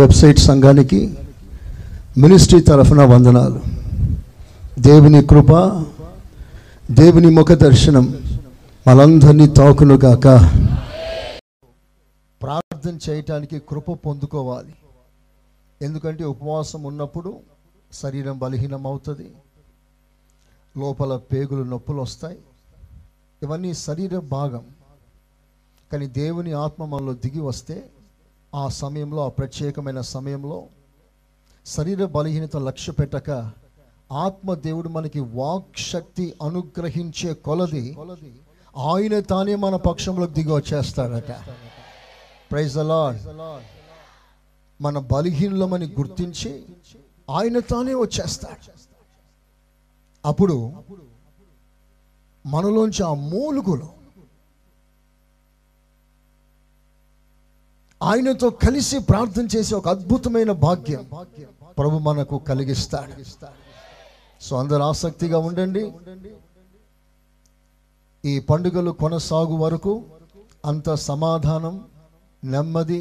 Website సంఘానికి ministry తరఫున వందనాలు. దేవుని కృప, దేవుని ముఖ దర్శనం మనందరినీ తాకునుగాక. ప్రార్థన చేయటానికి కృప పొందుకోవాలి. ఎందుకంటే ఉపవాసం ఉన్నప్పుడు శరీరం బలహీనం అవుతుంది, లోపల పేగులు నొప్పులు వస్తాయి. ఇవన్నీ శరీర భాగం. కానీ దేవుని ఆత్మ మనలో దిగి వస్తే ఆ సమయంలో, ఆ ప్రత్యేకమైన సమయంలో శరీర బలహీనత లక్ష్య పెట్టక ఆత్మ దేవుడు మనకి వాక్శక్తి అనుగ్రహించే కొలది ఆయన తానే మన పక్షంలోకి దిగి వచ్చేస్తాడట. Praise the lord. మన బలహీనమని గుర్తించి ఆయన తానే వచ్చేస్తాడు. అప్పుడు మనలోంచి ఆ మూలుగులు ఆయనతో కలిసి ప్రార్థన చేసే ఒక అద్భుతమైన భాగ్యం ప్రభు మనకు కలిగిస్తాడు. సో అందరు ఆసక్తిగా ఉండండి. ఈ పండుగలు కొనసాగు వరకు అంత సమాధానం, నెమ్మది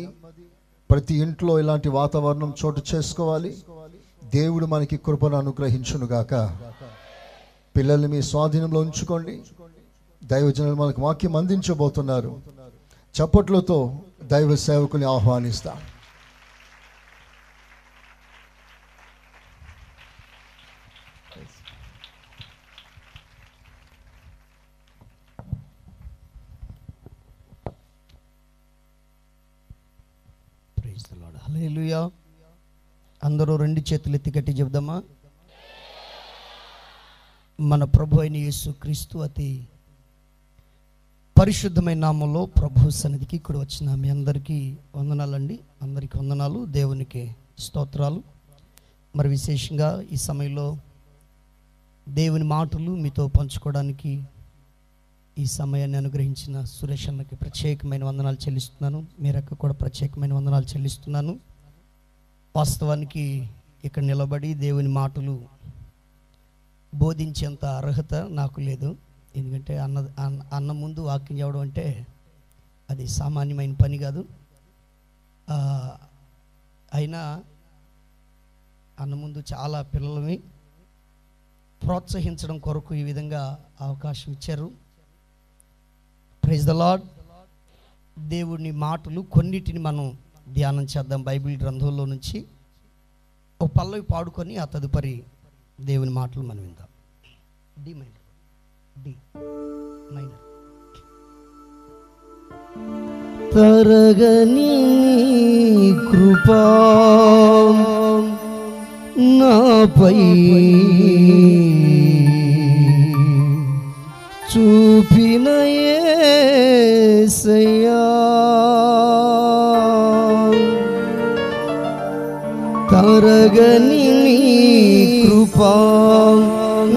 ప్రతి ఇంట్లో ఇలాంటి వాతావరణం చోటు చేసుకోవాలి. దేవుడు మనకి కృపను అనుగ్రహించునుగాక. పిల్లల్ని మీ స్వాధీనంలో ఉంచుకోండి. దైవజనులు మనకు వాక్యం అందించబోతున్నారు. చప్పట్లతో దైవ సేవకుని ఆహ్వానిస్తా. Praise the Lord. హల్లెలూయా. అందరూ రెండు చేతులు ఎత్తి కట్టి చెబుదామా? మన ప్రభు అయిన యేసు క్రీస్తు అతి పరిశుద్ధమైన నామంలో ప్రభు సన్నిధికి ఇక్కడ వచ్చిన మీ అందరికీ వందనాలండి. అందరికీ వందనాలు, దేవునికి స్తోత్రాలు. మరి విశేషంగా ఈ సమయంలో దేవుని మాటలు మీతో పంచుకోవడానికి ఈ సమయాన్ని అనుగ్రహించిన సురేష్ అన్నకి ప్రత్యేకమైన వందనాలు చెల్లిస్తున్నాను. మీరక్క కూడా ప్రత్యేకమైన వందనాలు చెల్లిస్తున్నాను. వాస్తవానికి ఇక్కడ నిలబడి దేవుని మాటలు బోధించేంత అర్హత నాకు లేదు. ఎందుకంటే అన్న ముందు వాక్యం చెప్పడం అంటే అది సామాన్యమైన పని కాదు. అయినా అన్న ముందు చాలా పిల్లలని ప్రోత్సహించడం కొరకు ఈ విధంగా అవకాశం ఇచ్చారు. Praise the Lord. దేవుని మాటలు కొన్నిటిని మనం ధ్యానం చేద్దాం. బైబిల్ గ్రంథంలో నుంచి ఒక పల్లవి పాడుకొని ఆ తదుపరి దేవుని మాటలు మనం విందాం. D minor, D minor. తరగని కృపా నాపై చూపిన యేసయ్యా, తరగని కృపా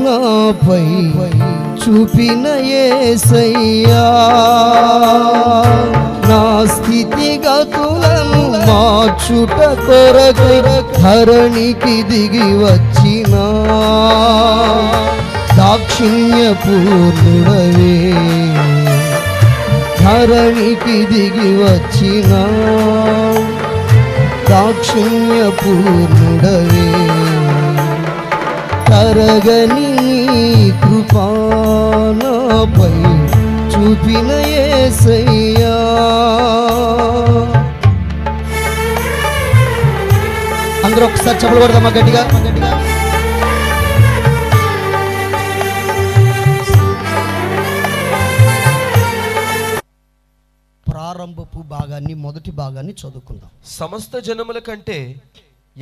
నాపై చూపిన యేసయ్యా, నా స్థితిగతులను మార్చుట కొరకు ధరణికి దిగి వచ్చిన దాక్షిణ్య పూర్ణుడవే, ధరణికి దిగి వచ్చిన దాక్షిణ్య పూర్ణుడవే, తరగని కృపా నాపై చూపిన యేసయ్యా. అందరూ ఒకసారి చప్పట్లు కొడదామా గట్టిగా? ప్రారంభపు భాగాన్ని, మొదటి భాగాన్ని చదువుకుందాం. సమస్త జనముల కంటే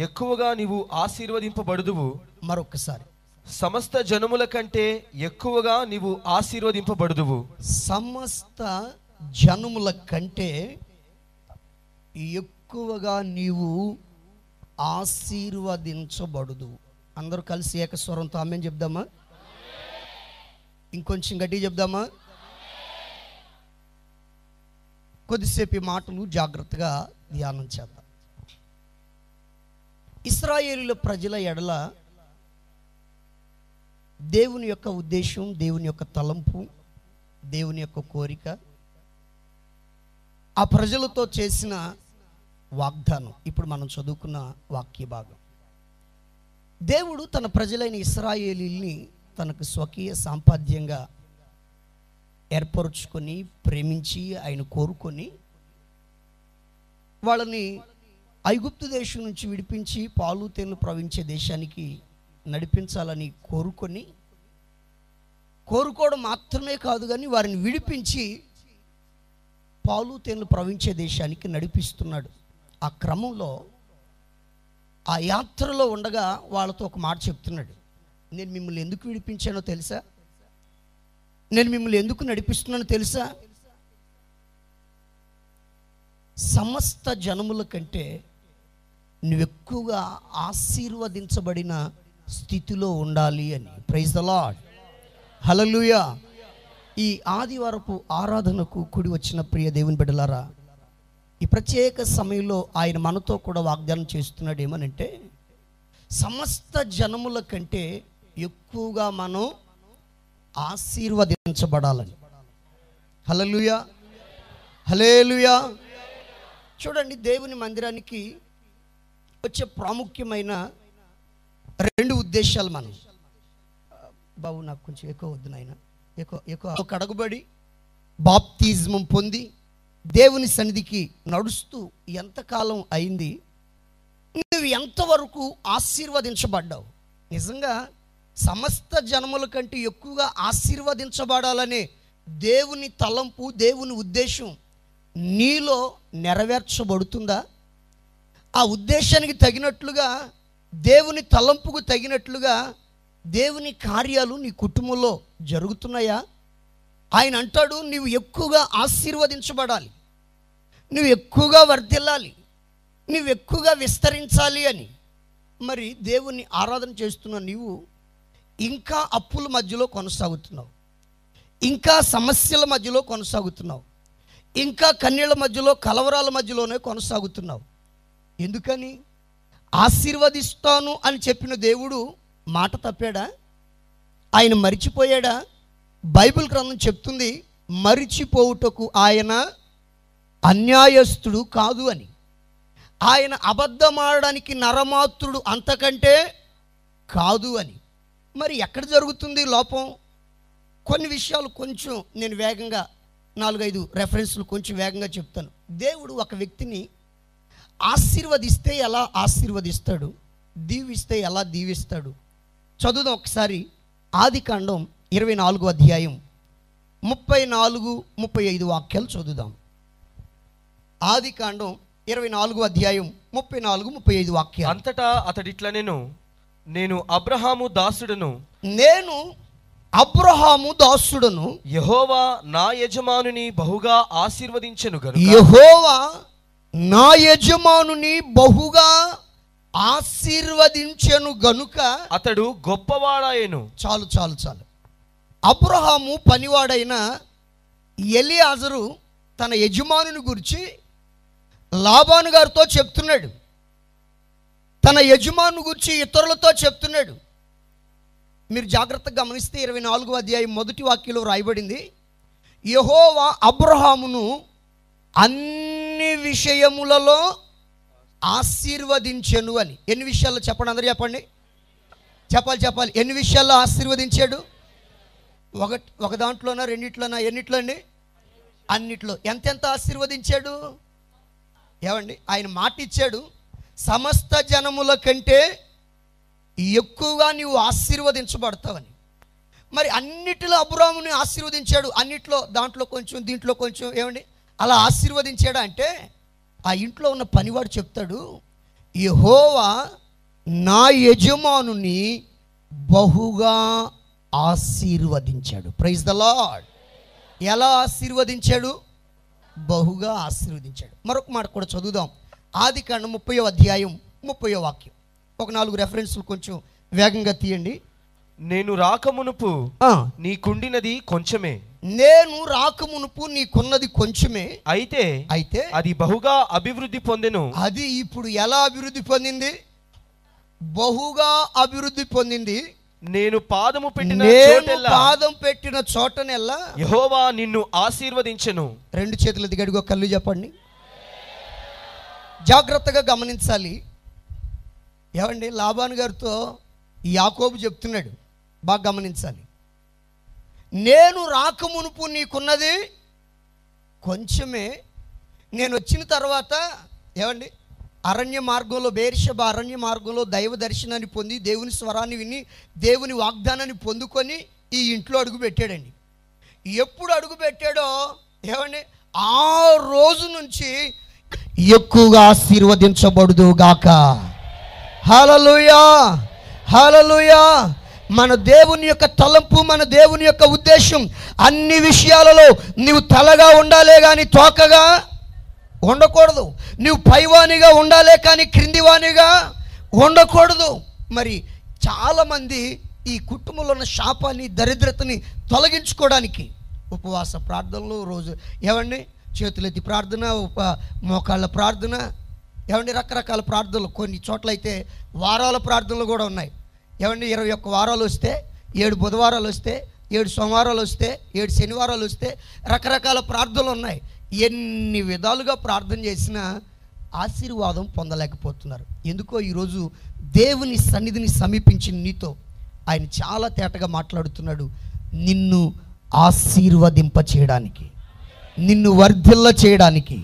ఎక్కువగా నీవు ఆశీర్వదింపబడుదువు. మరొకసారి, సమస్త జనముల కంటే ఎక్కువగా నీవు ఆశీర్వదింపబడుదువు. సమస్త జనముల కంటే ఎక్కువగా నీవు ఆశీర్వదించబడుదువు. అందరూ కలిసి ఏకస్వరంతో ఆమేన్ చెప్దామా? ఇంకొంచెం గట్టిగా చెప్దామా? కొద్దిసేపు మాటలు జాగ్రత్తగా ధ్యానం చేద్దాం. ఇశ్రాయేలుల ప్రజల ఎడల దేవుని యొక్క ఉద్దేశం, దేవుని యొక్క తలంపు, దేవుని యొక్క కోరిక, ఆ ప్రజలతో చేసిన వాగ్దానం. ఇప్పుడు మనం చదువుకున్న వాక్య భాగం, దేవుడు తన ప్రజలైన ఇశ్రాయేలీల్ని తనకు స్వకీయ సాంపాద్యంగా ఏర్పరుచుకొని ప్రేమించి ఆయన కోరుకొని వాళ్ళని ఐగుప్తు దేశం నుంచి విడిపించి పాలు తేనెలు ప్రవహించే దేశానికి నడిపించాలని కోరుకోవడం మాత్రమే కాదు కానీ వారిని విడిపించి పాలు తేనెలు ప్రవహించే దేశానికి నడిపిస్తున్నాడు. ఆ క్రమంలో ఆ యాత్రలో ఉండగా వాళ్ళతో ఒక మాట చెప్తున్నాడు, నేను మిమ్మల్ని ఎందుకు విడిపించానో తెలుసా, నేను మిమ్మల్ని ఎందుకు నడిపిస్తున్నానో తెలుసా, సమస్త జనముల కంటే నువ్వెక్కువగా ఆశీర్వదించబడిన స్థితిలో ఉండాలి అని. ప్రైజ్ ద లార్డ్, హల్లెలూయా. ఈ ఆదివారపు ఆరాధనకు కూడి వచ్చిన ప్రియ దేవుని బిడ్డలారా, ఈ ప్రత్యేక సమయంలో ఆయన మనతో కూడా వాగ్దానం చేస్తున్నాడు ఏమనంటే, సమస్త జనముల కంటే ఎక్కువగా మనం ఆశీర్వదించబడాలని. హల్లెలూయా, హల్లెలూయా. చూడండి, దేవుని మందిరానికి వచ్చే ప్రాముఖ్యమైన రెండు ఉద్దేశాలు మనం. బాబు నాకు కొంచెం ఎక్కువ వద్దు నాయన, ఎక్కువ కడగబడి బాప్తిజం పొంది దేవుని సన్నిధికి నడుస్తూ ఎంతకాలం అయింది, నువ్వు ఎంతవరకు ఆశీర్వదించబడ్డావు? నిజంగా సమస్త జనముల కంటే ఎక్కువగా ఆశీర్వదించబడాలనే దేవుని తలంపు, దేవుని ఉద్దేశం నీలో నెరవేర్చబడుతుందా? ఆ ఉద్దేశానికి తగినట్లుగా, దేవుని తలంపుకు తగినట్లుగా దేవుని కార్యాలు నీ కుటుంబంలో జరుగుతున్నాయా? ఆయన అంటాడు, నీవు ఎక్కువగా ఆశీర్వదించబడాలి, నువ్వు ఎక్కువగా వర్ధిల్లాలి, నువ్వు ఎక్కువగా విస్తరించాలి అని. మరి దేవుని ఆరాధన చేస్తున్న నీవు ఇంకా అప్పుల మధ్యలో కొనసాగుతున్నావు, ఇంకా సమస్యల మధ్యలో కొనసాగుతున్నావు, ఇంకా కన్నీళ్ల మధ్యలో, కలవరాల మధ్యలోనే కొనసాగుతున్నావు. ఎందుకని? ఆశీర్వదిస్తాను అని చెప్పిన దేవుడు మాట తప్పాడా? ఆయన మరిచిపోయాడా? బైబిల్ గ్రంథం చెప్తుంది, మరిచిపోవుటకు ఆయన అన్యాయస్తుడు కాదు అని. ఆయన అబద్ధమాడడానికి నరమాత్రుడు అంతకంటే కాదు అని. మరి ఎక్కడ జరుగుతుంది లోపం? కొన్ని విషయాలు కొంచెం నేను వేగంగా, 4-5 రెఫరెన్స్లు కొంచెం వేగంగా చెప్తాను. దేవుడు ఒక వ్యక్తిని ఆశీర్వదిస్తే ఎలా ఆశీర్వదిస్తాడు, దీవిస్తే ఎలా దీవిస్తాడు చదువుదాం ఒకసారి. ఆదికాండం 24వ అధ్యాయం 34-35 వాక్యాలు చదువుదాం. ఆదికాండం 24వ అధ్యాయం 34-35 వాక్యాలు. అంతటా అతడిట్లా, నేను అబ్రహాము దాసుడను, యెహోవా నా యజమానుని బహుగా ఆశీర్వదించెను గనుక, అతడు గొప్పవాడాయెను. చాలు. అబ్రహాము పనివాడైన ఎలియాజరు తన యజమానుని గురించి లాబాను గారితో చెప్తున్నాడు, తన యజమాను గురించి ఇతరులతో చెప్తున్నాడు. మీరు జాగ్రత్తగా గమనిస్తే 24వ అధ్యాయం 1వ వాక్యంలో రాయబడింది, యెహోవా అబ్రహామును అన్ని విషయములలో ఆశీర్వదించెను అని. ఎన్ని విషయాల్లో చెప్పండి, అందరూ చెప్పండి, చెప్పాలి. ఎన్ని విషయాల్లో ఆశీర్వదించాడు? ఒక దాంట్లోనా, రెండిట్లోనా, ఎన్నిట్లో అండి? అన్నిట్లో. ఎంతెంత ఆశీర్వదించాడు? ఏమండి, ఆయన మాట ఇచ్చాడు, సమస్త జనముల కంటే ఎక్కువగా నీవు ఆశీర్వదించబడతావని. మరి అన్నిటిలో అబ్రహాముని ఆశీర్వదించాడు, అన్నిట్లో, దాంట్లో కొంచెం, దీంట్లో కొంచెం. ఏమండి, అలా ఆశీర్వదించాడా అంటే, ఆ ఇంట్లో ఉన్న పనివాడు చెప్తాడు, యెహోవా నా యజమానుని బహుగా ఆశీర్వదించాడు. Praise the Lord. ఎలా ఆశీర్వదించాడు? బహుగా ఆశీర్వదించాడు. మరొక మాట కూడా చదువుదాం. ఆదికాండం 30వ అధ్యాయం 30వ వాక్యం. ఒక 4 రెఫరెన్స్లు కొంచెం వేగంగా తీయండి. నేను రాకమునుపు నీకుండినది కొంచెమే, అయితే అది బహుగా అభివృద్ధి పొందెను. అది ఇప్పుడు ఎలా అభివృద్ధి పొందింది? బహుగా అభివృద్ధి పొందింది. నేను పాదం పెట్టిన చోటనెల్లా యెహోవా నిన్ను ఆశీర్వదించెను. రెండు చేతుల దిగడుగో, కళ్ళు చెప్పండి. జాగ్రత్తగా గమనించాలి. ఏమండి, లాబాను గారితో యాకోబు చెప్తున్నాడు, బాగా గమనించాలి. నేను రాకమునుపు నీకున్నది కొంచెమే, నేను వచ్చిన తర్వాత ఏమండి, అరణ్య మార్గంలో బెయేర్షెబా అరణ్య మార్గంలో దైవ దర్శనాన్ని పొంది దేవుని స్వరాన్ని విని దేవుని వాగ్దానాన్ని పొందుకొని ఈ ఇంట్లో అడుగు పెట్టాడండి. ఎప్పుడు అడుగు పెట్టాడో ఏమండి, ఆ రోజు నుంచి ఎక్కువగా ఆశీర్వదించబడుదు గాక. హల్లెలూయా, హల్లెలూయా. మన దేవుని యొక్క తలంపు, మన దేవుని యొక్క ఉద్దేశం అన్ని విషయాలలో నీవు తలగా ఉండాలే కానీ తోకగా ఉండకూడదు. నీవు పైవానిగా ఉండాలే కానీ క్రిందివానిగా ఉండకూడదు. మరి చాలామంది ఈ కుటుంబంలో ఉన్న శాపాన్ని, దరిద్రతని తొలగించుకోవడానికి ఉపవాస ప్రార్థనలు రోజు ఏమండి, చేతులెత్తి ప్రార్థన, మోకాళ్ళ ప్రార్థన, ఏమండి రకరకాల ప్రార్థనలు. కొన్ని చోట్లయితే వారాల ప్రార్థనలు కూడా ఉన్నాయి. ఏమండి 21 వారాలు వస్తే, 7 బుధవారాలు వస్తే, 7 సోమవారాలు వస్తే, 7 శనివారాలు వస్తే రకరకాల ప్రార్థనలు ఉన్నాయి. ఎన్ని విధాలుగా ప్రార్థన చేసినా ఆశీర్వాదం పొందలేకపోతున్నారు. ఎందుకో ఈరోజు దేవుని సన్నిధిని సమీపించిన నీతో ఆయన చాలా తేటగా మాట్లాడుతున్నాడు, నిన్ను ఆశీర్వదింప చేయడానికి, నిన్ను వర్ధిల్ల చేయడానికి,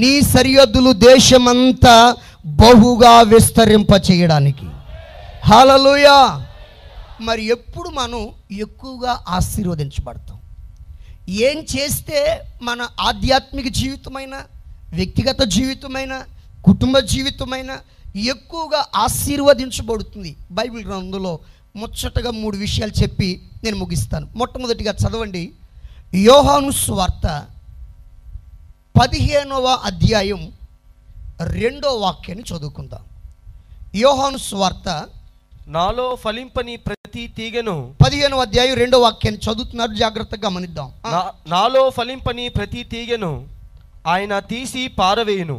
నీ సరిహద్దులు దేశమంతా బహుగా విస్తరింప చేయడానికి. హల్లెలూయా. మరి ఎప్పుడు మనం ఎక్కువగా ఆశీర్వదించబడతాం? ఏం చేస్తే మన ఆధ్యాత్మిక జీవితమైన, వ్యక్తిగత జీవితమైన, కుటుంబ జీవితమైన ఎక్కువగా ఆశీర్వదించబడుతుంది? బైబిల్ గ్రంథంలో ముచ్చటగా 3 విషయాలు చెప్పి నేను ముగిస్తాను. మొట్టమొదటిగా చదవండి, యోహాను సువార్త 15వ అధ్యాయం 2వ వాక్యాన్ని చదువుకుందాం. యోహాను సువార్త నాలో ఫలింపని ప్రతి తీగను, 15వ అధ్యాయం 2వ వాక్యాన్ని చదువుతున్నారు, జాగ్రత్తగా గమనిద్దాం. నాలో ఫలింపని ప్రతి తీగను ఆయన తీసి పారవేయును,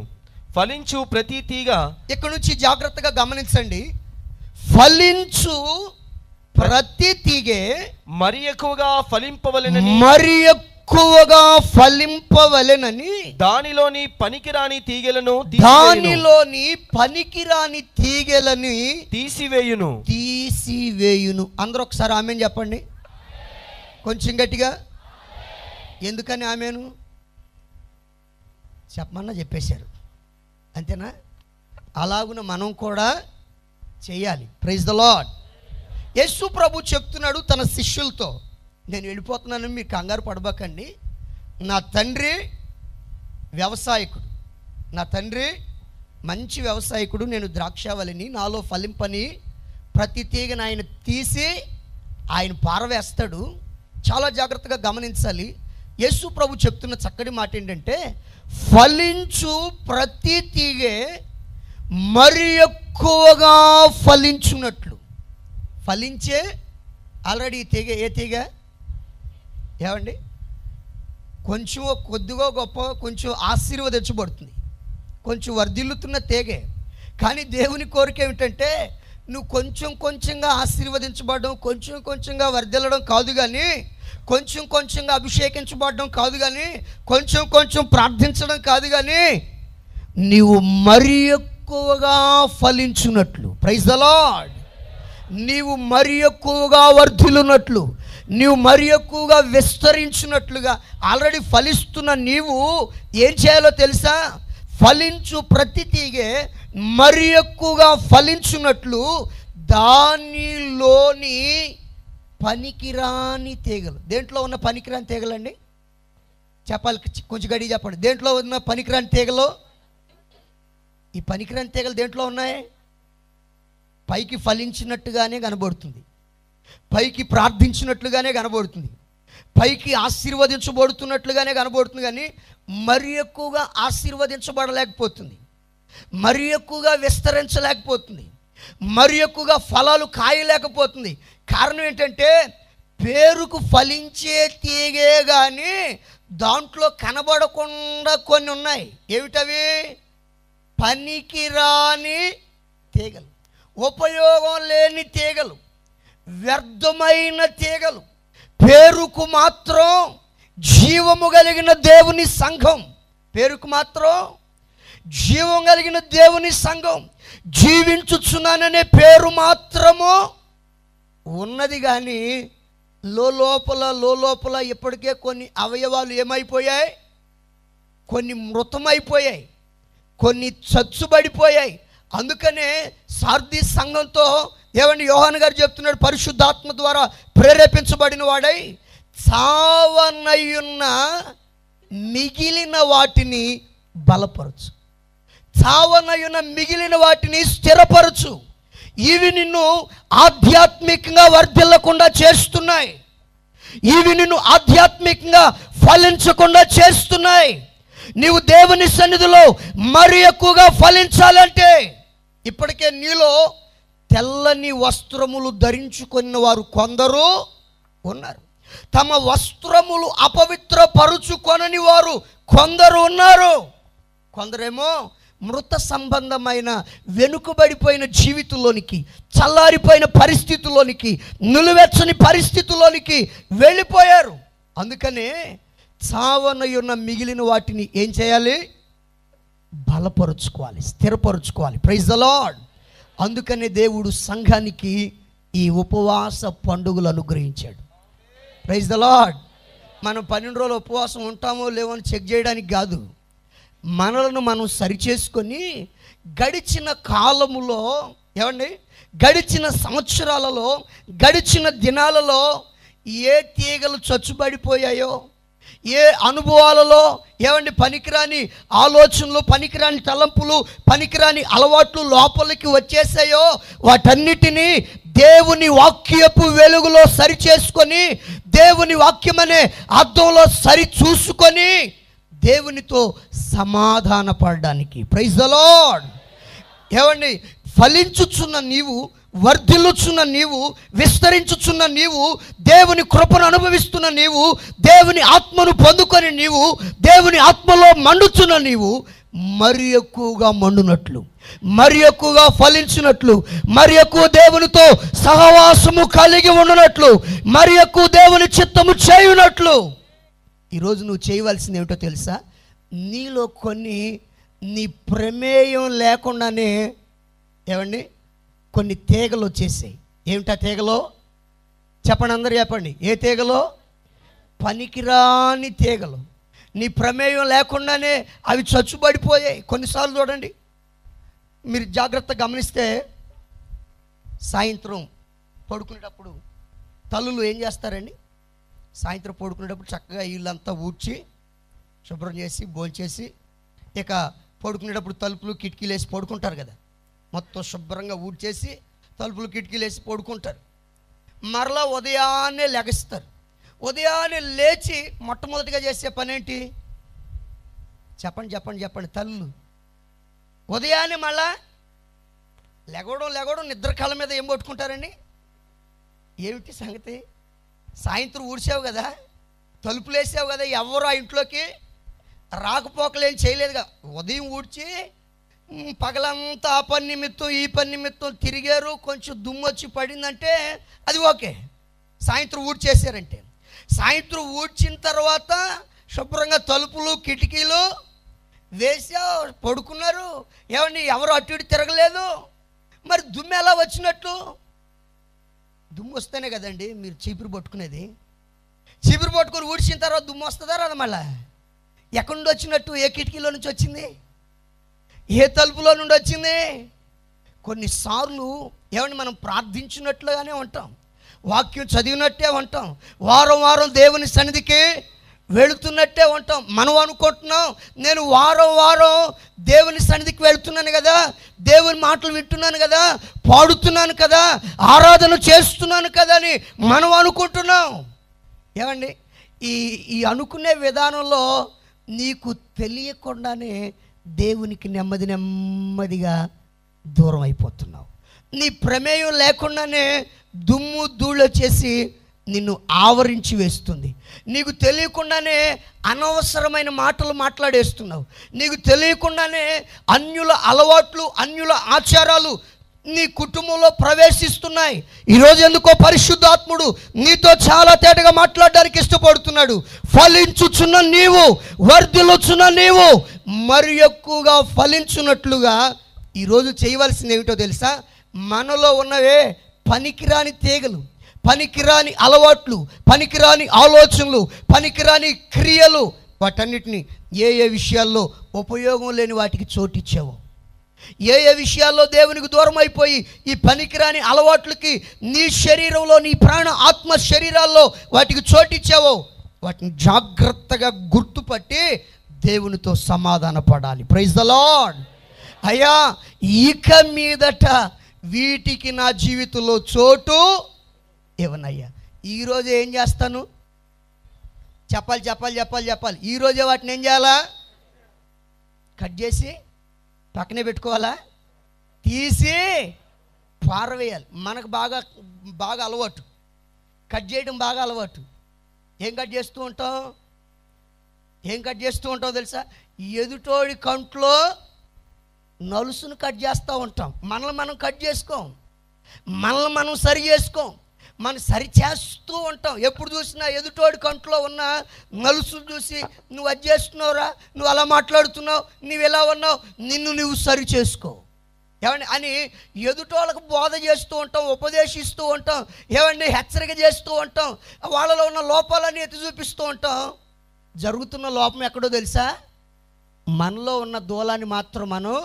ఫలించు ప్రతి తీగ. ఇక్కడ నుంచి జాగ్రత్తగా గమనించండి, ఫలించు ప్రతి తీగే మరి ఎక్కువగా ఫలింపవలెనని, మరి ఎక్కువగా ఫలింపవలెనని దానిలోని పనికిరాని తీగలను, దానిలోని పనికిరాని తీగలని తీసివేయును, తీసివేయును. అందరూ ఒకసారి ఆమేన్ చెప్పండి, కొంచెం గట్టిగా. ఎందుకని ఆమేను చెప్పమన్నా చెప్పేశారు, అంతేనా? అలాగున మనం కూడా చేయాలి. Praise the Lord. యేసు ప్రభు చెప్తున్నాడు తన శిష్యులతో, నేను వెళ్ళిపోతున్నాను, మీరు కంగారు పడబోకండి, నా తండ్రి వ్యవసాయకుడు, నా తండ్రి మంచి వ్యవసాయకుడు, నేను ద్రాక్షావళిని, నాలో ఫలింపని ప్రతి తీగను ఆయన తీసి ఆయన పారవేస్తాడు. చాలా జాగ్రత్తగా గమనించాలి. యేసు ప్రభు చెప్తున్న చక్కటి మాట ఏంటంటే, ఫలించు ప్రతి తీగే మరి ఎక్కువగా ఫలించున్నట్లు. ఫలించే ఆల్రెడీ తీగ, ఏ తీగ ఏమండి, కొంచెం కొద్దిగా గొప్ప కొంచెం ఆశీర్వదించబడుతుంది, కొంచెం వర్ధిల్లుతున్న తీగే. కానీ దేవుని కోరిక ఏమిటంటే, నువ్వు కొంచెం కొంచెంగా ఆశీర్వదించబడడం, కొంచెం కొంచెంగా వర్ధిల్లడం కాదు, కానీ కొంచెం కొంచెంగా అభిషేకించబడడం కాదు, కానీ కొంచెం కొంచెం ప్రార్థించడం కాదు, కానీ నీవు మరి ఎక్కువగా ఫలించున్నట్లు. Praise the lord. నీవు మరి ఎక్కువగా వర్ధిల్లునట్లు, నీవు మరి ఎక్కువగా విస్తరించినట్లుగా. ఆల్రెడీ ఫలిస్తున్న నీవు ఏం చేయాలో తెలుసా? ఫలించు ప్రతి తీగే మరి ఎక్కువగా ఫలించున్నట్లు దానిలోని పనికిరాని తీగలు. దేంట్లో ఉన్న పనికిరాని తీగలండి చెప్పాలి, కొంచెం గడి చెప్పండి. దేంట్లో ఉన్న పనికిరాని తీగలు? ఈ పనికిరాని తీగలు దేంట్లో ఉన్నాయి? పైకి ఫలించినట్టుగానే కనబడుతుంది, పైకి ప్రార్థించినట్లుగానే కనబడుతుంది, పైకి ఆశీర్వదించబడుతున్నట్లుగానే కనబడుతుంది, కానీ మరి ఎక్కువగా ఆశీర్వదించబడలేకపోతుంది, మరి ఎక్కువగా విస్తరించలేకపోతుంది, మరి ఎక్కువగా ఫలాలు కాయలేకపోతుంది. కారణం ఏంటంటే, పేరుకు ఫలించే తీగే కానీ దాంట్లో కనబడకుండా కొన్ని ఉన్నాయి. ఏమిటవి? పనికిరాని తీగలు, ఉపయోగం లేని తీగలు, వ్యర్థమైన తీగలు. పేరుకు మాత్రం జీవము కలిగిన దేవుని సంఘం, పేరుకు మాత్రం జీవం కలిగిన దేవుని సంఘం జీవించుచున్నాననే పేరు మాత్రము ఉన్నది, కానీ లోపల ఇప్పటికే కొన్ని అవయవాలు ఏమైపోయాయి, కొన్ని మృతమైపోయాయి, కొన్ని చచ్చుబడిపోయాయి. అందుకనే సార్దీస్ సంఘంతో ఏమండి యోహాన్ గారు చెప్తున్నాడు, పరిశుద్ధాత్మ ద్వారా ప్రేరేపించబడిన వాడై చావనయున్న మిగిలిన వాటిని బలపరచు, చావనయున్న మిగిలిన వాటిని స్థిరపరచు. ఇవి నిన్ను ఆధ్యాత్మికంగా వర్ధిల్లకుండా చేస్తున్నాయి, ఇవి నిన్ను ఆధ్యాత్మికంగా ఫలించకుండా చేస్తున్నాయి. నీవు దేవుని సన్నిధిలో మరి ఎక్కువగా ఫలించాలంటే ఇప్పటికే నీలో తెల్లని వస్త్రములు ధరించుకున్న వారు కొందరు ఉన్నారు, తమ వస్త్రములు అపవిత్రపరుచుకొనని వారు కొందరు ఉన్నారు, కొందరేమో మృత సంబంధమైన వెనుకబడిపోయిన జీవితంలోనికి, చల్లారిపోయిన పరిస్థితుల్లోనికి, నిలువెచ్చని పరిస్థితుల్లోనికి వెళ్ళిపోయారు. అందుకనే చావనయున్న మిగిలిన వాటిని ఏం చేయాలి? బలపరుచుకోవాలి, స్థిరపరుచుకోవాలి. Praise the lord. అందుకనే దేవుడు సంఘానికి ఈ ఉపవాస పండుగలు అనుగ్రహించాడు. Praise the lord. మనం 12 రోజులు ఉపవాసం ఉంటామో లేవో అని చెక్ చేయడానికి కాదు, మనలను మనం సరిచేసుకొని గడిచిన కాలములో ఏమండి, గడిచిన సంవత్సరాలలో, గడిచిన దినాలలో ఏ తీగలు చచ్చుబడిపోయాయో, ఏ అనుభవాలలో ఏమండి పనికిరాని ఆలోచనలు, పనికిరాని తలంపులు, పనికిరాని అలవాట్లు లోపలికి వచ్చేసాయో వాటన్నిటినీ దేవుని వాక్యపు వెలుగులో సరిచేసుకొని, దేవుని వాక్యం అనే అర్థంలో సరి చూసుకొని దేవునితో సమాధాన పడడానికి. Praise the lord. ఏమండి, ఫలించుచున్న నీవు, వర్ధిల్లుచున్న నీవు, విస్తరించుచున్న నీవు, దేవుని కృపను అనుభవిస్తున్న నీవు, దేవుని ఆత్మను పొందుకొని నీవు, దేవుని ఆత్మలో మండుచున్న నీవు మరి ఎక్కువగా మండునట్లు, మరి ఎక్కువగా ఫలించినట్లు, మరి ఎక్కువ దేవునితో సహవాసము కలిగి ఉండనట్లు, మరి ఎక్కువ దేవుని చిత్తము చేయునట్లు ఈరోజు నువ్వు చేయవలసింది ఏమిటో తెలుసా? నీలో కొన్ని నీ ప్రమేయం లేకుండానే ఏమండి కొన్ని తీగలు వచ్చేసాయి. ఏమిటా తీగలో చెప్పండి, అందరూ చెప్పండి. ఏ తీగలో? పనికిరాని తీగలు, నీ ప్రమేయం లేకుండానే అవి చచ్చుబడిపోయాయి. కొన్నిసార్లు చూడండి, మీరు జాగ్రత్త గమనిస్తే సాయంత్రం పడుకునేటప్పుడు తల్లులు ఏం చేస్తారండి? సాయంత్రం పడుకునేటప్పుడు చక్కగా ఇల్లంతా ఊడ్చి శుభ్రం చేసి భోంచేసి ఇక పడుకునేటప్పుడు తలుపులు కిటికీలు వేసి పడుకుంటారు కదా, మొత్తం శుభ్రంగా ఊడ్చేసి తలుపులు కిటికీలు వేసి పడుకుంటారు. మరలా ఉదయాన్నే లెగస్తారు. ఉదయాన్నే లేచి మొట్టమొదటిగా చేసే పని ఏంటి? చెప్పండి తల్లులు ఉదయాన్నే మళ్ళా లెగవడం నిద్ర కాళ్ళ మీద ఏం పట్టుకుంటారండి? ఏమిటి సంగతి? సాయంత్రం ఊడ్చావు కదా, తలుపులు వేసావు కదా, ఎవరు ఆ ఇంట్లోకి రాకపోకలు ఏం చేయలేదుగా. ఉదయం ఊడ్చి పగలంతా ఆ పని నిమిత్తం ఈ పని నిమిత్తం తిరిగారు, కొంచెం దుమ్ము వచ్చి పడిందంటే అది ఓకే. సాయంత్రం ఊడ్చేసారంటే, సాయంత్రం ఊడ్చిన తర్వాత శుభ్రంగా తలుపులు కిటికీలు వేసావు, పడుకున్నారు. ఏమండి, ఎవరు అటు ఇటు తిరగలేదు. మరి దుమ్ము ఎలా వచ్చినట్టు? దుమ్ము వస్తేనే కదండి మీరు చీపురు పట్టుకునేది. చీపురు పట్టుకొని ఊడ్చిన తర్వాత దుమ్ము వస్తుందా రాదా? మళ్ళా ఎక్కడి నుండి వచ్చినట్టు? ఏ కిటికీలో నుంచి వచ్చింది? ఏ తలుపులో నుండి వచ్చింది? కొన్నిసార్లు ఏమండి మనం ప్రార్థించినట్లుగానే ఉంటాం, వాక్యం చదివినట్టే ఉంటాం, వారం వారం దేవుని సన్నిధికి వెళుతున్నట్టే ఉంటాం. మనం అనుకుంటున్నాం, నేను వారం వారం దేవుని సన్నిధికి వెళుతున్నాను కదా, దేవుని మాటలు వింటున్నాను కదా, పాడుతున్నాను కదా, ఆరాధన చేస్తున్నాను కదా అని మనం అనుకుంటున్నాం. ఏమండి, ఈ అనుకునే విధానంలో నీకు తెలియకుండానే దేవునికి నెమ్మదిగా దూరం అయిపోతున్నావు. నీ ప్రమేయం లేకుండానే దుమ్ము ధూళ చేసి నిన్ను ఆవరించి వేస్తుంది. నీకు తెలియకుండానే అనవసరమైన మాటలు మాట్లాడేస్తున్నావు. నీకు తెలియకుండానే అన్యుల అలవాట్లు, అన్యుల ఆచారాలు నీ కుటుంబంలో ప్రవేశిస్తున్నాయి. ఈరోజు ఎందుకో పరిశుద్ధాత్ముడు నీతో చాలా తేటగా మాట్లాడడానికి ఇష్టపడుతున్నాడు. ఫలించుచున్న నీవు, వర్ధిల్లుచున్న నీవు, మరి ఎక్కువగా ఫలించున్నట్లుగా ఈరోజు చేయవలసింది ఏమిటో తెలుసా? మనలో ఉన్నవే పనికిరాని తీగలు, పనికిరాని అలవాట్లు, పనికిరాని ఆలోచనలు, పనికిరాని క్రియలు, వాటన్నిటిని ఏ ఏ విషయాల్లో ఉపయోగం లేని వాటికి చోటిచ్చావో, ఏ ఏ విషయాల్లో దేవునికి దూరం అయిపోయి ఈ పనికిరాని అలవాట్లకి నీ శరీరంలో, నీ ప్రాణ ఆత్మ శరీరాల్లో వాటికి చోటిచ్చావో వాటిని జాగ్రత్తగా గుర్తుపట్టి దేవునితో సమాధాన పడాలి. Praise the lord. అయ్యా, ఇక మీదట వీటికి నా జీవితంలో చోటు ఏమన్నయ్యా, ఈరోజు ఏం చేస్తాను చెప్పాలి చెప్పాలి చెప్పాలి చెప్పాలి. ఈరోజే వాటిని ఏం చేయాలా? కట్ చేసి పక్కనే పెట్టుకోవాలా? తీసి పారవేయాలి. మనకు బాగా అలవాటు, కట్ చేయడం బాగా అలవాటు. ఏం కట్ చేస్తూ ఉంటావు తెలుసా? ఎదుటోడి కంట్లో నలుసును కట్ చేస్తూ ఉంటాం. మనల్ని మనం కట్ చేసుకోం, మనల్ని మనం సరి చేసుకోం, మనం సరి చేస్తూ ఉంటాం. ఎప్పుడు చూసినా ఎదుటోడి కంట్లో ఉన్న నలుసును చూసి నువ్వు అది చేస్తున్నావురా, నువ్వు అలా మాట్లాడుతున్నావు, నువ్వు ఎలా ఉన్నావు, నిన్ను నువ్వు సరి చేసుకో ఏమండి అని ఎదుటోళ్ళకు బోధ చేస్తూ ఉంటాం, ఉపదేశిస్తూ ఉంటాం, ఏమండి హెచ్చరిక చేస్తూ ఉంటాం, వాళ్ళలో ఉన్న లోపాలని ఎత్తి చూపిస్తూ ఉంటాం. జరుగుతున్న లోపం ఎక్కడో తెలుసా? మనలో ఉన్న దూలాన్ని మాత్రం మనం.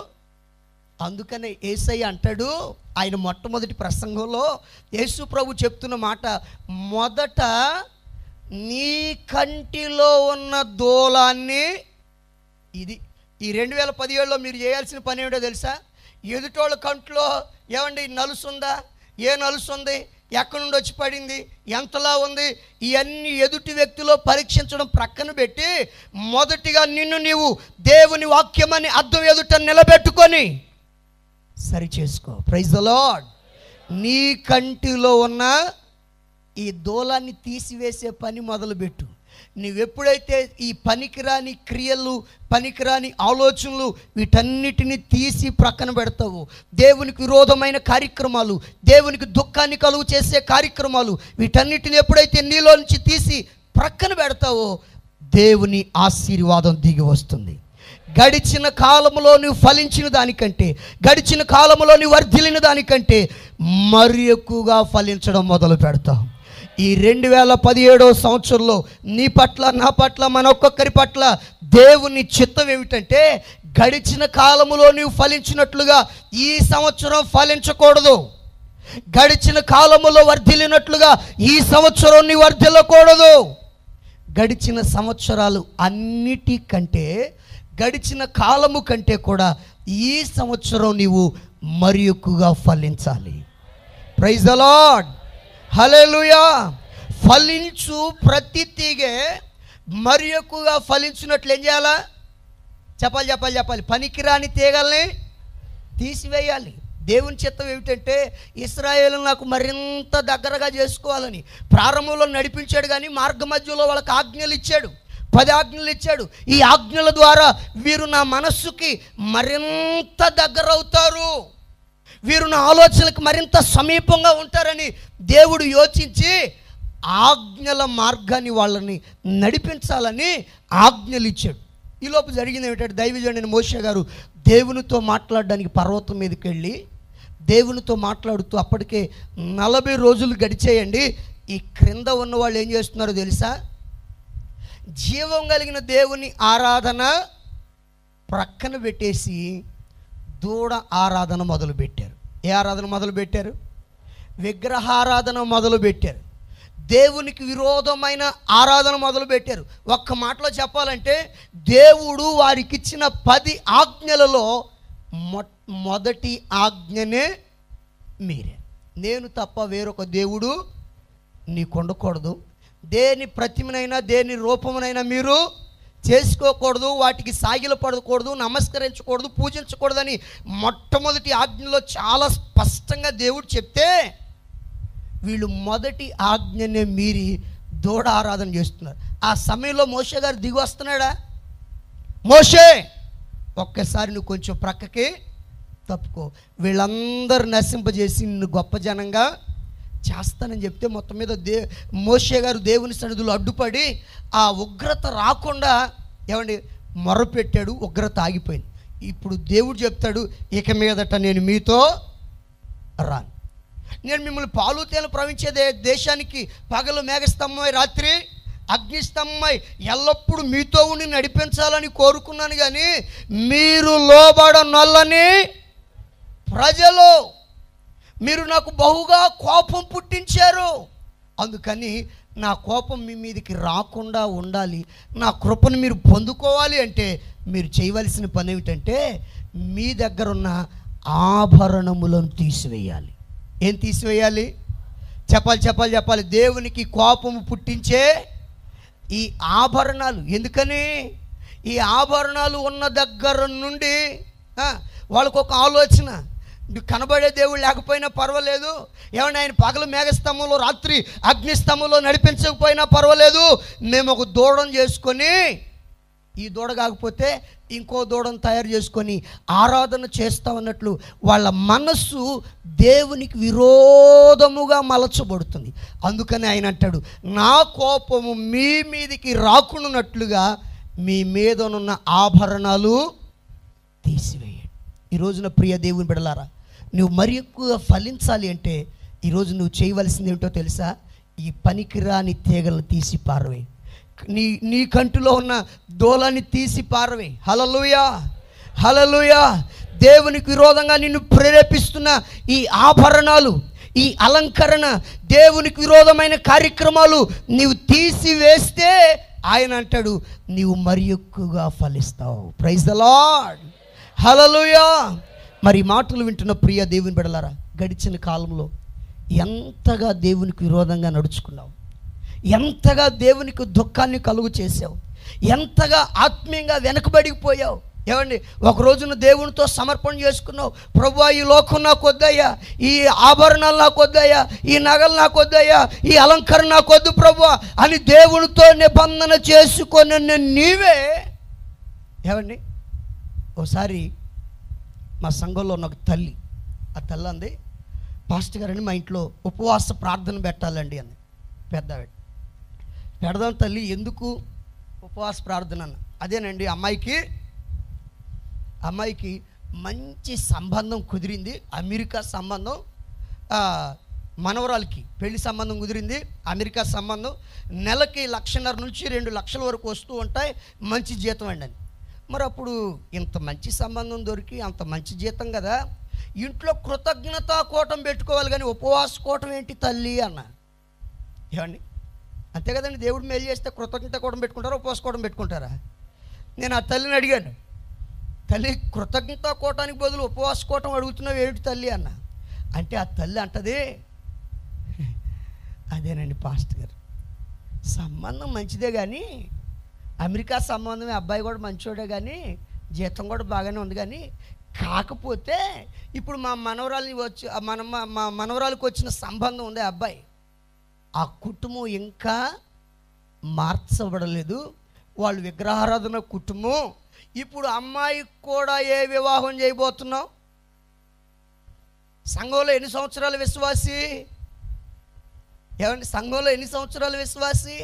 అందుకనే యేసయ్య అంటాడు, ఆయన మొట్టమొదటి ప్రసంగంలో యేసు ప్రభు చెప్తున్న మాట, మొదట నీ కంటిలో ఉన్న దూలాన్ని, ఇది ఈ 2017లో మీరు చేయాల్సిన పని ఏమిటో తెలుసా? ఎదుటోళ్ళ కంట్లో ఏమండి నలుసుందా, ఏ నలుసుంది, ఎక్కడి నుండి వచ్చి పడింది, ఎంతలా ఉంది, ఇవన్నీ ఎదుటి వ్యక్తిలో పరీక్షించడం ప్రక్కన పెట్టి మొదటిగా నిన్ను నీవు దేవుని వాక్యమని అర్థం ఎదుట నిలబెట్టుకొని సరి చేసుకో. Praise the lord. నీ కంటిలో ఉన్న ఈ దూలాన్ని తీసివేసే పని మొదలుపెట్టు. నువ్వెప్పుడైతే ఈ పనికిరాని క్రియలు, పనికిరాని ఆలోచనలు వీటన్నిటిని తీసి ప్రక్కన పెడతావు, దేవునికి విరోధమైన కార్యక్రమాలు, దేవునికి దుఃఖాన్ని కలుగు చేసే కార్యక్రమాలు వీటన్నిటిని ఎప్పుడైతే నీలో నుంచి తీసి ప్రక్కన పెడతావో దేవుని ఆశీర్వాదం దిగి వస్తుంది. గడిచిన కాలంలో నువ్వు ఫలించిన దానికంటే, గడిచిన కాలంలో నువ్వు వర్ధిల్లిన దానికంటే మరి ఎక్కువగా ఫలించడం మొదలు పెడతావు. ఈ 2017వ సంవత్సరంలో నీ పట్ల, నా పట్ల, మన ఒక్కొక్కరి పట్ల దేవుని చిత్తం ఏమిటంటే గడిచిన కాలములో నీవు ఫలించినట్లుగా ఈ సంవత్సరం ఫలించకూడదు. గడిచిన కాలములో వర్ధిల్లినట్లుగా ఈ సంవత్సరం నీ వర్ధిల్లకూడదు. గడిచిన సంవత్సరాలు అన్నిటికంటే, గడిచిన కాలము కంటే కూడా ఈ సంవత్సరం నీవు మరి ఎక్కువగా ఫలించాలి. Praise the lord. హల్లెలూయా. ఫలించు ప్రతి తీగే మరి ఎక్కువగా ఫలించినట్లు ఏం చేయాలా? చెప్పాలి చెప్పాలి చెప్పాలి. పనికిరాని తీగల్ని తీసివేయాలి. దేవుని చిత్తం ఏమిటంటే ఇశ్రాయేలు నాకు మరింత దగ్గరగా చేసుకోవాలని ప్రారంభంలో నడిపించాడు, కానీ మార్గ మధ్యలో వాళ్ళకి ఆజ్ఞలు ఇచ్చాడు, 10 ఆజ్ఞలు ఇచ్చాడు. ఈ ఆజ్ఞల ద్వారా వీరు నా మనస్సుకి మరింత దగ్గర అవుతారు, వీరు నా ఆలోచనలకు మరింత సమీపంగా ఉంటారని దేవుడు యోచించి ఆజ్ఞల మార్గాన్ని వాళ్ళని నడిపించాలని ఆజ్ఞలు ఇచ్చాడు. ఈలోపు జరిగింది ఏమిటంటే దైవజనుడైన మోషే గారు దేవునితో మాట్లాడడానికి పర్వతం మీదకి వెళ్ళి దేవునితో మాట్లాడుతూ, అప్పటికే 40 రోజులు గడిచేయండి. ఈ క్రింద ఉన్న వాళ్ళు ఏం చేస్తున్నారో తెలుసా? జీవం కలిగిన దేవుని ఆరాధన ప్రక్కన పెట్టేసి దూడ ఆరాధన మొదలుపెట్టారు. ఏ ఆరాధన మొదలుపెట్టారు? విగ్రహారాధన మొదలుపెట్టారు. దేవునికి విరోధమైన ఆరాధన మొదలుపెట్టారు. ఒక్క మాటలో చెప్పాలంటే దేవుడు వారికి ఇచ్చిన 10 ఆజ్ఞలలో మొదటి ఆజ్ఞనే మీరే. నేను తప్ప వేరొక దేవుడు నీకు ఉండకూడదు, దేని ప్రతిమనైనా దేని రూపమునైనా మీరు చేసుకోకూడదు, వాటికి సాగిల పడకూడదు, నమస్కరించకూడదు, పూజించకూడదని మొట్టమొదటి ఆజ్ఞలో చాలా స్పష్టంగా దేవుడు చెప్తే వీళ్ళు మొదటి ఆజ్ఞనే మీరి దూడ ఆరాధన చేస్తున్నారు. ఆ సమయంలో మోషే గారు దిగి వస్తున్నాడా? మోషే, ఒక్కసారి నువ్వు కొంచెం ప్రక్కకి తప్పుకో, వీళ్ళందరూ నశింపజేసి నిన్ను గొప్ప జనంగా చేస్తానని చెప్తే మొత్తం మీద మోషే గారు దేవుని సన్నిధిలో అడ్డుపడి ఆ ఉగ్రత రాకుండా ఏమండి మొరపెట్టాడు, ఉగ్రత ఆగిపోయింది. ఇప్పుడు దేవుడు చెప్తాడు, ఇక మీదట నేను మీతో రాను, నేను మిమ్మల్ని పాలు తేలు ప్రవహించే దేశానికి పగలు మేఘస్తంభమై రాత్రి అగ్నిస్తంభమై ఎల్లప్పుడూ మీతో ఉండి నడిపించాలని కోరుకున్నాను, కానీ మీరు లోబడనొల్లని ప్రజలు, మీరు నాకు బహుగా కోపం పుట్టించారు, అందుకని నా కోపం మీ మీదకి రాకుండా ఉండాలి, నా కృపను మీరు పొందుకోవాలి అంటే మీరు చేయవలసిన పని ఏమిటంటే మీ దగ్గర ఉన్న ఆభరణములను తీసివేయాలి. ఏం తీసివేయాలి? చెప్పాలి. దేవునికి కోపము పుట్టించే ఈ ఆభరణాలు, ఎందుకని ఈ ఆభరణాలు ఉన్న దగ్గర నుండి వాళ్ళకు ఒక ఆలోచన, కనబడే దేవుడు లేకపోయినా పర్వాలేదు, ఏమన్నా ఆయన పగలు మేఘస్తంభంలో రాత్రి అగ్నిస్తంభంలో నడిపించకపోయినా పర్వాలేదు, మేము ఒక దూడం చేసుకొని ఈ దూడ కాకపోతే ఇంకో దూడను తయారు చేసుకొని ఆరాధన చేస్తామన్నట్లు వాళ్ళ మనస్సు దేవునికి విరోధముగా మలచబడుతుంది. అందుకని ఆయన అంటాడు, నా కోపము మీ మీదికి రాకుండానట్లుగా మీ మీదనున్న ఆభరణాలు తీసివేయండి. ఈరోజున ప్రియ దేవుని బిడ్డలారా, నువ్వు మరి ఎక్కువ ఫలించాలి అంటే ఈరోజు నువ్వు చేయవలసింది ఏమిటో తెలుసా? ఈ పనికిరాని తీగలను తీసి పారవే, నీ కంటిలో ఉన్న దోలాన్ని తీసి పారవే. హల్లెలూయా, హల్లెలూయా. దేవునికి విరోధంగా నిన్ను ప్రేరేపిస్తున్న ఈ ఆభరణాలు, ఈ అలంకరణ, దేవునికి విరోధమైన కార్యక్రమాలు నీవు తీసివేస్తే ఆయన అంటాడు, నీవు మరి ఎక్కువగా ఫలిస్తావు. ప్రైజ్ ద లార్డ్, హల్లెలూయా. మరి మాటలు వింటున్న ప్రియ దేవుని బిడ్డలారా, గడిచిన కాలంలో ఎంతగా దేవునికి విరోధంగా నడుచుకున్నావు, ఎంతగా దేవునికి దుఃఖాన్ని కలుగు చేసావు, ఎంతగా ఆత్మీయంగా వెనకబడిపోయావు. ఏమండి, ఒక రోజున దేవునితో సమర్పణ చేసుకున్నావు, ప్రభువా ఈ లోకం నాకు వద్దయ్యా, ఈ ఆభరణాలు నాకు వద్దయ్యా, ఈ నగలు నాకు వద్దయ్యా, ఈ అలంకరణ నాకు వద్దు ప్రభువా అని దేవునితో నిబంధన చేసుకొని నీవే, ఏమండి, ఒకసారి మా సంఘంలో ఉన్న ఒక తల్లి, ఆ తల్లి అంది, పాస్టర్ గారని మా ఇంట్లో ఉపవాస ప్రార్థన పెట్టాలండి అంది. పెద్దవాడు పెడదాం తల్లి, ఎందుకు ఉపవాస ప్రార్థన అన్న? అదేనండి, అమ్మాయికి మంచి సంబంధం కుదిరింది, అమెరికా సంబంధం, మనవరాలకి పెళ్లి సంబంధం కుదిరింది, అమెరికా సంబంధం, నెలకి 1.5 నుంచి 2 లక్షల వరకు వస్తూ ఉంటాయి, మంచి జీతం అండి అని. మరి అప్పుడు ఇంత మంచి సంబంధం దొరికి అంత మంచి జీతం కదా, ఇంట్లో కృతజ్ఞతా కూటం పెట్టుకోవాలి కానీ ఉపవాస కూటం ఏంటి తల్లి అన్న. ఏమండి, అంతే కదండి, దేవుడు మేలు చేస్తే కృతజ్ఞత కూటం పెట్టుకుంటారా, ఉపవాస కూటం పెట్టుకుంటారా? నేను ఆ తల్లిని అడిగాను, తల్లి కృతజ్ఞతా కూటానికి బదులు ఉపవాస కూటం అడుగుతున్నావు ఏమిటి తల్లి అన్న. అంటే ఆ తల్లి అంటది, అదేనండి పాస్టర్ గారు, సంబంధం మంచిదే కానీ అమెరికా సంబంధమే, అబ్బాయి కూడా మంచోడే కానీ జీతం కూడా బాగానే ఉంది కానీ, కాకపోతే ఇప్పుడు మా మనవరాలకు వచ్చిన సంబంధం ఉంది అబ్బాయి, ఆ కుటుంబం ఇంకా మార్చబడలేదు, వాళ్ళు విగ్రహారాధన కుటుంబం. ఇప్పుడు అమ్మాయికి కూడా ఏ వివాహం చేయబోతున్నావు? సంఘంలో ఎన్ని సంవత్సరాల విశ్వాసి? ఏమండి, సంఘంలో ఎన్ని సంవత్సరాల విశ్వాసి?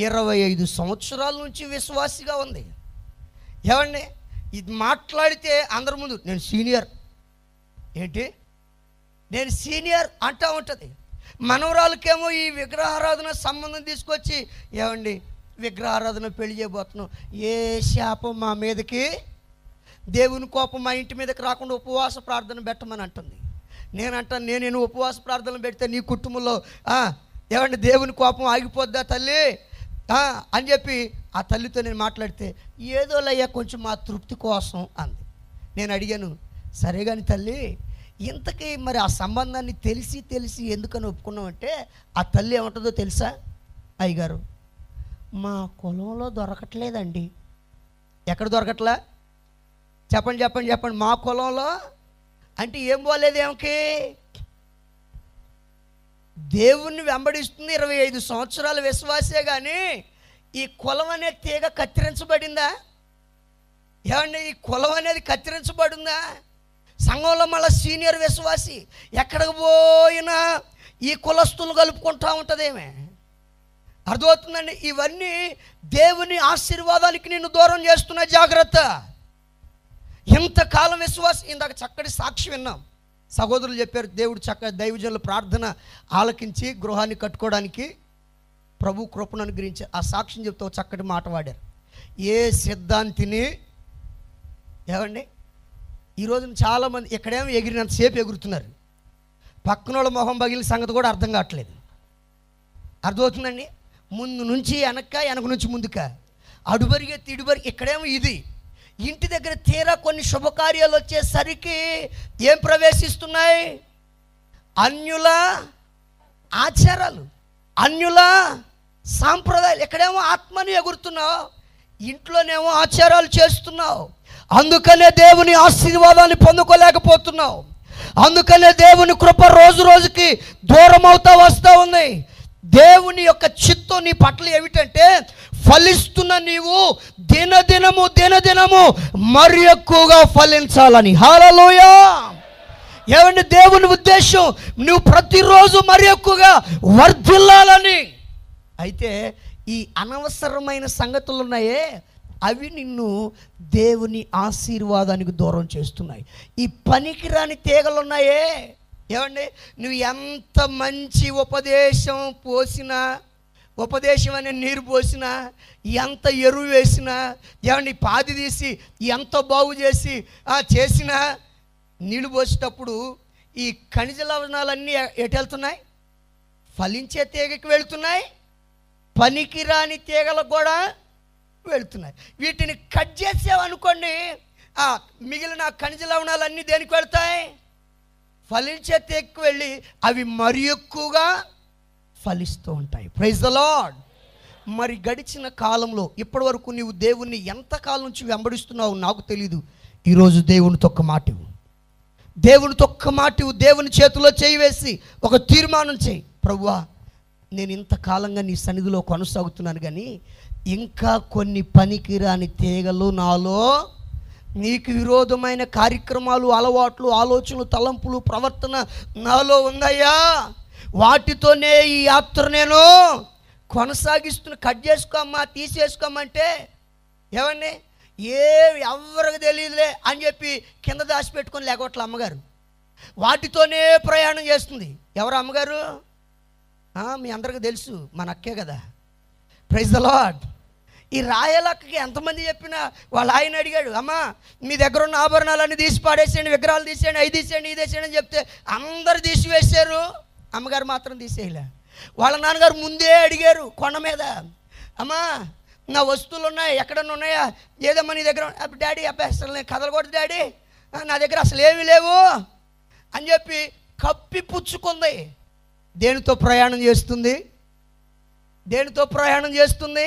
25 సంవత్సరాల నుంచి విశ్వాసిగా ఉంది. ఏమండి, ఇది మాట్లాడితే అందరి ముందు నేను సీనియర్, ఏంటి నేను సీనియర్ అంటూ ఉంటుంది. మనవరాలకేమో ఈ విగ్రహారాధన సంబంధం తీసుకొచ్చి, ఏమండి విగ్రహారాధన పెళ్లి చేయబోతున్నాం, ఏ శాపం మా మీదకి, దేవుని కోపం మా ఇంటి మీదకి రాకుండా ఉపవాస ప్రార్థన పెట్టమని అంటుంది. నేనంటాను, నేను ఉపవాస ప్రార్థన పెడితే నీ కుటుంబంలో ఏమండి దేవుని కోపం ఆగిపోద్దా తల్లి అని చెప్పి ఆ తల్లితో నేను మాట్లాడితే, ఏదోలయ్యా కొంచెం మా తృప్తి కోసం అంది. నేను అడిగాను, సరే కానీ తల్లి ఇంతకీ మరి ఆ సంబంధాన్ని తెలిసి ఎందుకని ఒప్పుకున్నామంటే ఆ తల్లి ఏమంటుందో తెలుసా? అయ్యగారు మా కులంలో దొరకట్లేదండి. ఎక్కడ దొరకట్లా? చెప్పండి. మా కులంలో అంటే ఏం పోలేదు, ఏమికి దేవుణ్ణి వెంబడిస్తుంది, 25 సంవత్సరాల విశ్వాసే కానీ ఈ కులం అనే తీగ కత్తిరించబడిందా? ఏమండి, ఈ కులం అనేది కత్తిరించబడిందా? సంఘంలో మళ్ళీ సీనియర్ విశ్వాసి ఎక్కడికి పోయినా ఈ కులస్తులు కలుపుకుంటూ ఉంటుందేమే. అర్థమవుతుందండి. ఇవన్నీ దేవుని ఆశీర్వాదానికి నిన్ను దూరం చేస్తున్న జాగ్రత్త. ఇంతకాలం విశ్వాసం, ఇందాక చక్కటి సాక్షి విన్నాం, సహోదరులు చెప్పారు దేవుడు చక్క దైవజనుల ప్రార్థన ఆలకించి గృహాన్ని కట్టుకోవడానికి ప్రభు కృపను అనుగ్రహించారు. ఆ సాక్షిని చెప్తూ చక్కటి మాట వాడారు. ఏ సిద్ధాంతిని ఏమండి ఈరోజు చాలామంది ఎక్కడేమో ఎగిరినంతసేపు ఎగురుతున్నారు, పక్కనోళ్ళ మొహం పగిలిన సంగతి కూడా అర్థం కావట్లేదు. అర్థమవుతుందండి. ముందు నుంచి వెనక, వెనక నుంచి ముందుక, అడుబరిగే తిడుబరి, ఇక్కడేమో ఇది. ఇంటి దగ్గర తీరా కొన్ని శుభకార్యాలు వచ్చేసరికి ఏం ప్రవేశిస్తున్నాయి? అన్యుల ఆచారాలు, అన్యుల సాంప్రదాయాలు. ఎక్కడేమో ఆత్మని ఎగురుతున్నావు, ఇంట్లోనేమో ఆచారాలు చేస్తున్నావు. అందుకనే దేవుని ఆశీర్వాదాన్ని పొందుకోలేకపోతున్నావు. అందుకనే దేవుని కృప రోజు రోజుకి దూరం అవుతా వస్తూ ఉంది. దేవుని యొక్క చిత్తం నీ పట్ల ఏమిటంటే, ఫలిస్తున్న నీవు దినదినము దినదినము మరి ఎక్కువగా ఫలించాలని. హల్లెలూయా. ఏమండి దేవుని ఉద్దేశం, నువ్వు ప్రతిరోజు మరి ఎక్కువగా వర్ధిల్లాలని. అయితే ఈ అనవసరమైన సంగతులు ఉన్నాయే, అవి నిన్ను దేవుని ఆశీర్వాదానికి దూరం చేస్తున్నాయి. ఈ పనికిరాని తీగలు ఉన్నాయే, ఏమండి నువ్వు ఎంత మంచి ఉపదేశం పోసినా, ఉపదేశం అనే నీరు పోసినా, ఎంత ఎరువు వేసినా, ఏమండి పాది తీసి ఎంత బాగు చేసి చేసినా, నీళ్ళు పోసేటప్పుడు ఈ ఖనిజ లవణాలన్నీ ఎటు వెళ్తున్నాయి? ఫలించే తీగకి వెళుతున్నాయి, పనికిరాని తీగలకు కూడా వెళుతున్నాయి. వీటిని కట్ చేసావనుకోండి, మిగిలిన ఖనిజ లవణాలన్నీ దేనికి వెళ్తాయి? ఫలించే తీగకి వెళ్ళి అవి మరి ఎక్కువగా ఫలిస్తూ ఉంటాయి. Praise the lord. మరి గడిచిన కాలంలో ఇప్పటి వరకు నీవు దేవుణ్ణి ఎంతకాలం నుంచి వెంబడిస్తున్నావు నాకు తెలీదు. ఈరోజు దేవునితో ఒక్క మాటివు, దేవునితో ఒక్క మాటివు, దేవుని చేతిలో చేయి వేసి ఒక తీర్మానం చేయి. ప్రభువా, నేను ఇంతకాలంగా నీ సన్నిధిలో కొనసాగుతున్నాను, కానీ ఇంకా కొన్ని పనికిరాని తీగలు నాలో, నీకు విరోధమైన కార్యక్రమాలు, అలవాట్లు, ఆలోచనలు, తలంపులు, ప్రవర్తన నాలో ఉందయ్యా. వాటితోనే ఈ యాత్ర నేను కొనసాగిస్తున్న. కట్ చేసుకోమ్మా, తీసేసుకోమంటే ఏమండి ఎవరికి తెలియదులే అని చెప్పి కింద దాచిపెట్టుకొని లేకపోట్ల అమ్మగారు వాటితోనే ప్రయాణం చేస్తుంది. ఎవరు అమ్మగారు? మీ అందరికీ తెలుసు, మన అక్కే కదా. Praise the lord. ఈ రాయలక్కకి ఎంతమంది చెప్పినా వాళ్ళ ఆయన అడిగాడు, అమ్మ మీ దగ్గర ఉన్న ఆభరణాలన్నీ తీసి పాడేసేయండి, విగ్రహాలు తీసేయండి, అవి తీసేయండి, ఇది తీసేయండి అని చెప్తే అందరు తీసివేశారు, అమ్మగారు మాత్రం తీసేయలే. వాళ్ళ నాన్నగారు ముందే అడిగారు కొండ మీద, అమ్మా నా వస్తువులు ఉన్నాయి, ఎక్కడన్నా ఉన్నాయా, ఏదమ్మా నీ దగ్గర? డాడీ అబ్బాయి అసలు నేను కదలకూడదు డాడీ, నా దగ్గర అసలు ఏమీ లేవు అని చెప్పి కప్పి పుచ్చుకుంది. దేనితో ప్రయాణం చేస్తుంది? దేనితో ప్రయాణం చేస్తుంది?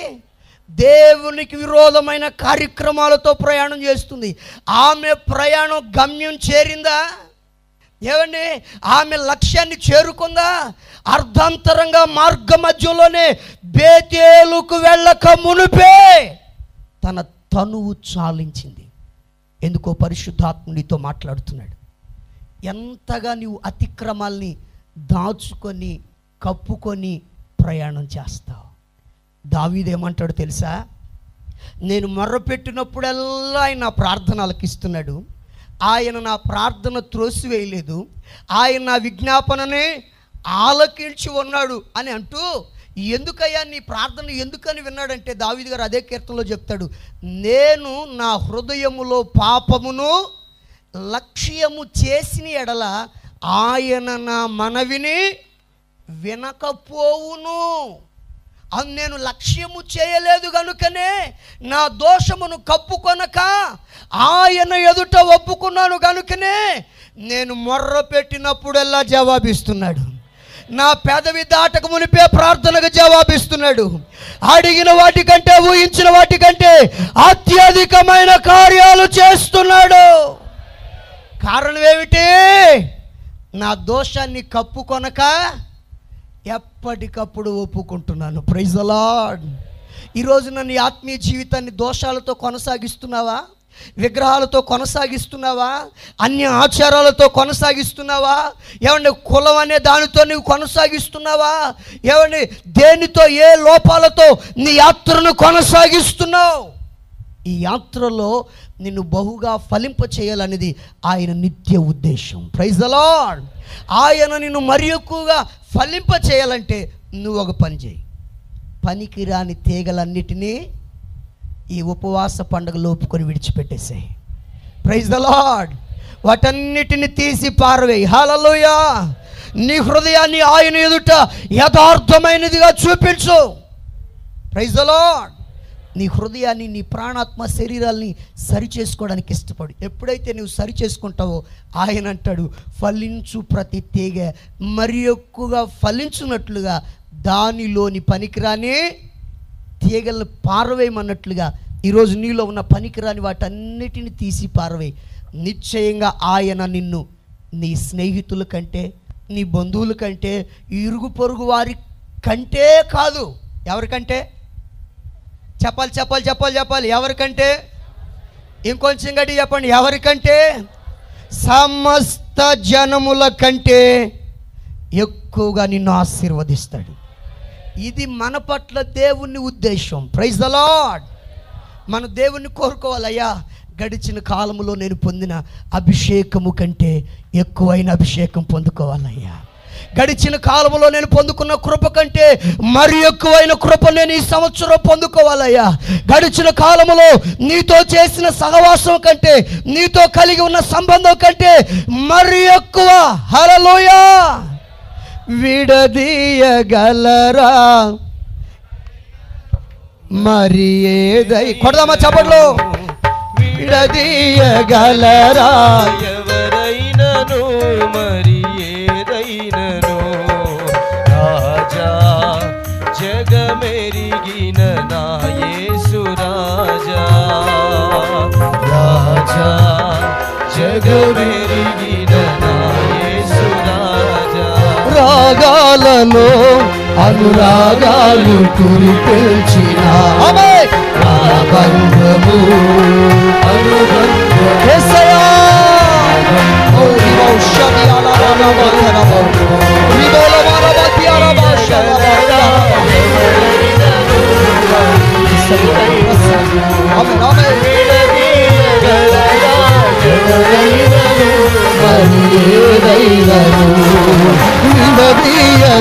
దేవునికి విరోధమైన కార్యక్రమాలతో ప్రయాణం చేస్తుంది. ఆమె ప్రయాణం గమ్యం చేరిందా? ఏమండి ఆమె లక్ష్యాన్ని చేరుకుందా? అర్ధాంతరంగా మార్గ మధ్యలోనే బేతేలుకు వెళ్ళక మునిపే తన తనువు చాలించింది. ఎందుకో పరిశుద్ధాత్ముడితో మాట్లాడుతున్నాడు. ఎంతగా నీవు అతిక్రమాల్ని దాచుకొని కప్పుకొని ప్రయాణం చేస్తావు. దావీదు ఏమంటాడు తెలుసా, నేను మొర్రపెట్టినప్పుడల్లా ఆయన ప్రార్థన ఆలకిస్తున్నాడు, ఆయన నా ప్రార్థన త్రోసివేయలేదు, ఆయన నా విజ్ఞాపనని ఆలకించి ఉన్నాడు అని అంటూ, ఎందుకయ్యా నీ ప్రార్థన ఎందుకని విన్నాడంటే, దావీదు గారు అదే కీర్తనలో చెప్తాడు, నేను నా హృదయములో పాపమును లక్ష్యము చేసిన ఎడల ఆయన నా మనవిని వినకపోవును. అది నేను లక్ష్యము చేయలేదు గనుకనే నా దోషమును కప్పుకొనక ఆయన ఎదుట ఒప్పుకున్నాను, గనుకనే నేను మొర్ర పెట్టినప్పుడల్లా జవాబిస్తున్నాడు. నా పెదవి దాటక మునిపే ప్రార్థనకు జవాబిస్తున్నాడు. అడిగిన వాటికంటే, ఊహించిన వాటికంటే అత్యధికమైన కార్యాలు చేస్తున్నాడు. కారణం ఏమిటి? నా దోషాన్ని కప్పుకొనక ఎప్పటికప్పుడు ఒప్పుకుంటున్నాను. Praise the lord. ఈరోజు నన్ను ఆత్మీయ జీవితాన్ని దోషాలతో కొనసాగిస్తున్నావా? విగ్రహాలతో కొనసాగిస్తున్నావా? అన్ని ఆచారాలతో కొనసాగిస్తున్నావా? ఏమండి, కులం అనే దానితో నువ్వు కొనసాగిస్తున్నావా? ఏమండి, దేనితో, ఏ లోపాలతో నీ యాత్రను కొనసాగిస్తున్నావు? ఈ యాత్రలో నిన్ను బహుగా ఫలింప చేయాలనేది ఆయన నిత్య ఉద్దేశం. Praise the lord. ఆయన నిన్ను మరి ఎక్కువగా ఫలింప చేయాలంటే నువ్వు ఒక పని చేయి. పనికిరాని తీగలన్నిటినీ ఈ ఉపవాస పండుగ లోపుకొని విడిచిపెట్టేసాయి. Praise the lord. వాటన్నిటిని తీసి పారవేయి. హల్లెలూయా. నీ హృదయాన్ని ఆయన ఎదుట యథార్థమైనదిగా చూపించు. Praise the lord. నీ హృదయాన్ని, నీ ప్రాణాత్మ శరీరాల్ని సరి చేసుకోవడానికి ఇష్టపడు. ఎప్పుడైతే నువ్వు సరి చేసుకుంటావో ఆయన అంటాడు, ఫలించు ప్రతి తీగ మరి ఎక్కువగా ఫలించున్నట్లుగా దానిలోని పనికిరాని తీగలను పారవేయమన్నట్లుగా ఈరోజు నీలో ఉన్న పనికిరాని వాటన్నిటిని తీసి పారవేయి. నిశ్చయంగా ఆయన నిన్ను నీ స్నేహితుల కంటే, నీ బంధువుల కంటే, ఇరుగు పొరుగు వారి కంటే కాదు, ఎవరికంటే? చెప్పాలి చెప్పాలి చెప్పాలి చెప్పాలి ఎవరికంటే? ఇంకొంచెం గట్టి చెప్పండి, ఎవరికంటే? సమస్త జనముల కంటే ఎక్కువగా నిన్ను ఆశీర్వదిస్తాడు. ఇది మన పట్ల దేవుని ఉద్దేశం. Praise the lord. మన దేవుణ్ణి కోరుకోవాలయ్యా, గడిచిన కాలంలో నేను పొందిన అభిషేకము కంటే ఎక్కువైన అభిషేకం పొందుకోవాలయ్యా. గడిచిన కాలంలో నేను పొందుకున్న కృప కంటే మరి ఎక్కువైన కృప నేను ఈ సంవత్సరం పొందుకోవాలయ్యా. గడిచిన కాలంలో నీతో చేసిన సహవాసం కంటే, నీతో కలిగి ఉన్న సంబంధం కంటే మరి ఎక్కువ. హల్లెలూయా. విడదీయగలరా మరి ఏదై, కొడదామా చప్పట్లు. విడదీయగలరా ఎవరైనను మరి ఏదైనను, రాజా జగమెరిగిన నా యేసు రాజా, రాజా జగమెరిగిన నా యేసు రాజా. రాగాలలో అనురాగాలు కురిపించిన బంధము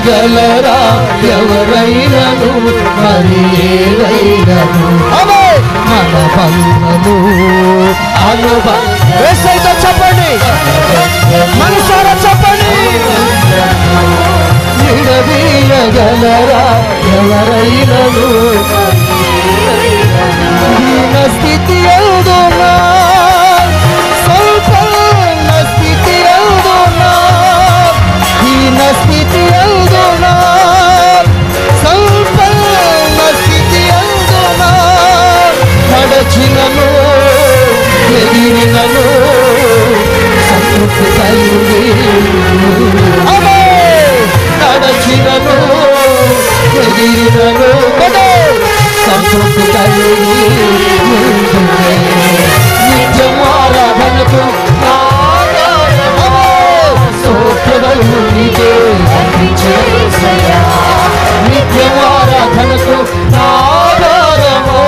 గలరా ఎవరైనను మరి ఏదైనను, మన బంధము అనుబంధం. చెప్పండి, మనసారా చెప్పండి. విడదీయగలరా ఎవరైనను, స్థితి అవుతున్నా నడచినను ఎదిరినను సంతృప్తి కలిగి, నడచినను ఎదిరినను సంతృప్తి కలిగి, నిత్యం ఆరాధనకు సోత్రము నీకే అర్పించేసయ్యా, నిత్యం ఆరాధనకు ఆధారము.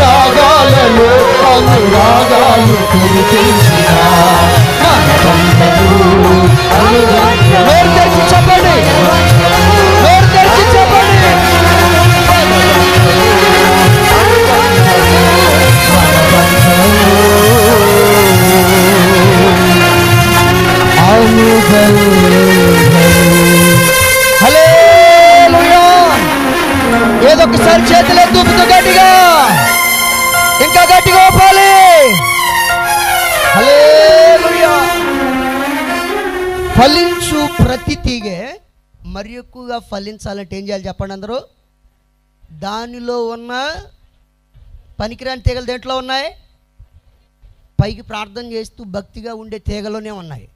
రాగాలను అనురాగాలు కురిపించిన చెప్పండి, ఏదొకసారి చేతులే దుబ్బుతూ గట్టిగా, ఇంకా గట్టిగా పోవాలి. హల్లెలూయా. ఫలించు ప్రతి తీగే మరి ఎక్కువగా ఫలించాలంటే ఏం చేయాలి చెప్పండి అందరూ? దానిలో ఉన్న పనికిరాని తీగలు దేంట్లో ఉన్నాయి? పైకి ప్రార్థన చేస్తూ భక్తిగా ఉండే తీగలోనే ఉన్నాయి,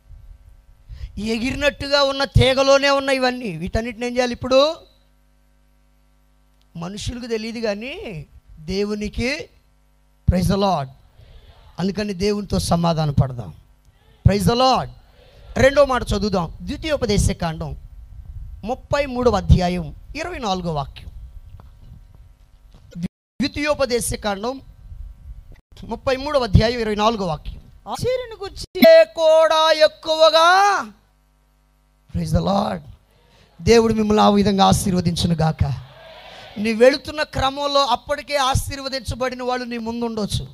ఎగిరినట్టుగా ఉన్న తీగలోనే ఉన్నాయి. ఇవన్నీ వీటన్నిటిని ఏం చేయాలి? ఇప్పుడు మనుషులకు తెలియదు కానీ దేవునికి ప్రైజ్ ద లార్డ్. అందుకని దేవునితో సమాధాన పడదాం. Praise the lord. రెండో మాట చదువుదాం. ద్వితీయోపదేశకాండం 33వ అధ్యాయం 24వ వాక్యం. ద్వితీయోపదేశకాండం 33వ అధ్యాయం 24వ వాక్యం. ఆశీర్వను గురించి కూడా ఎక్కువగా. Praise the lord. దేవుడు మిమ్మల్ని ఆ విధంగా ఆశీర్వదించును గాక. నీ వెళుతున్న క్రమంలో అప్పటికే ఆశీర్వదించబడిన వాళ్ళు నీ ముందు ఉండొచ్చు,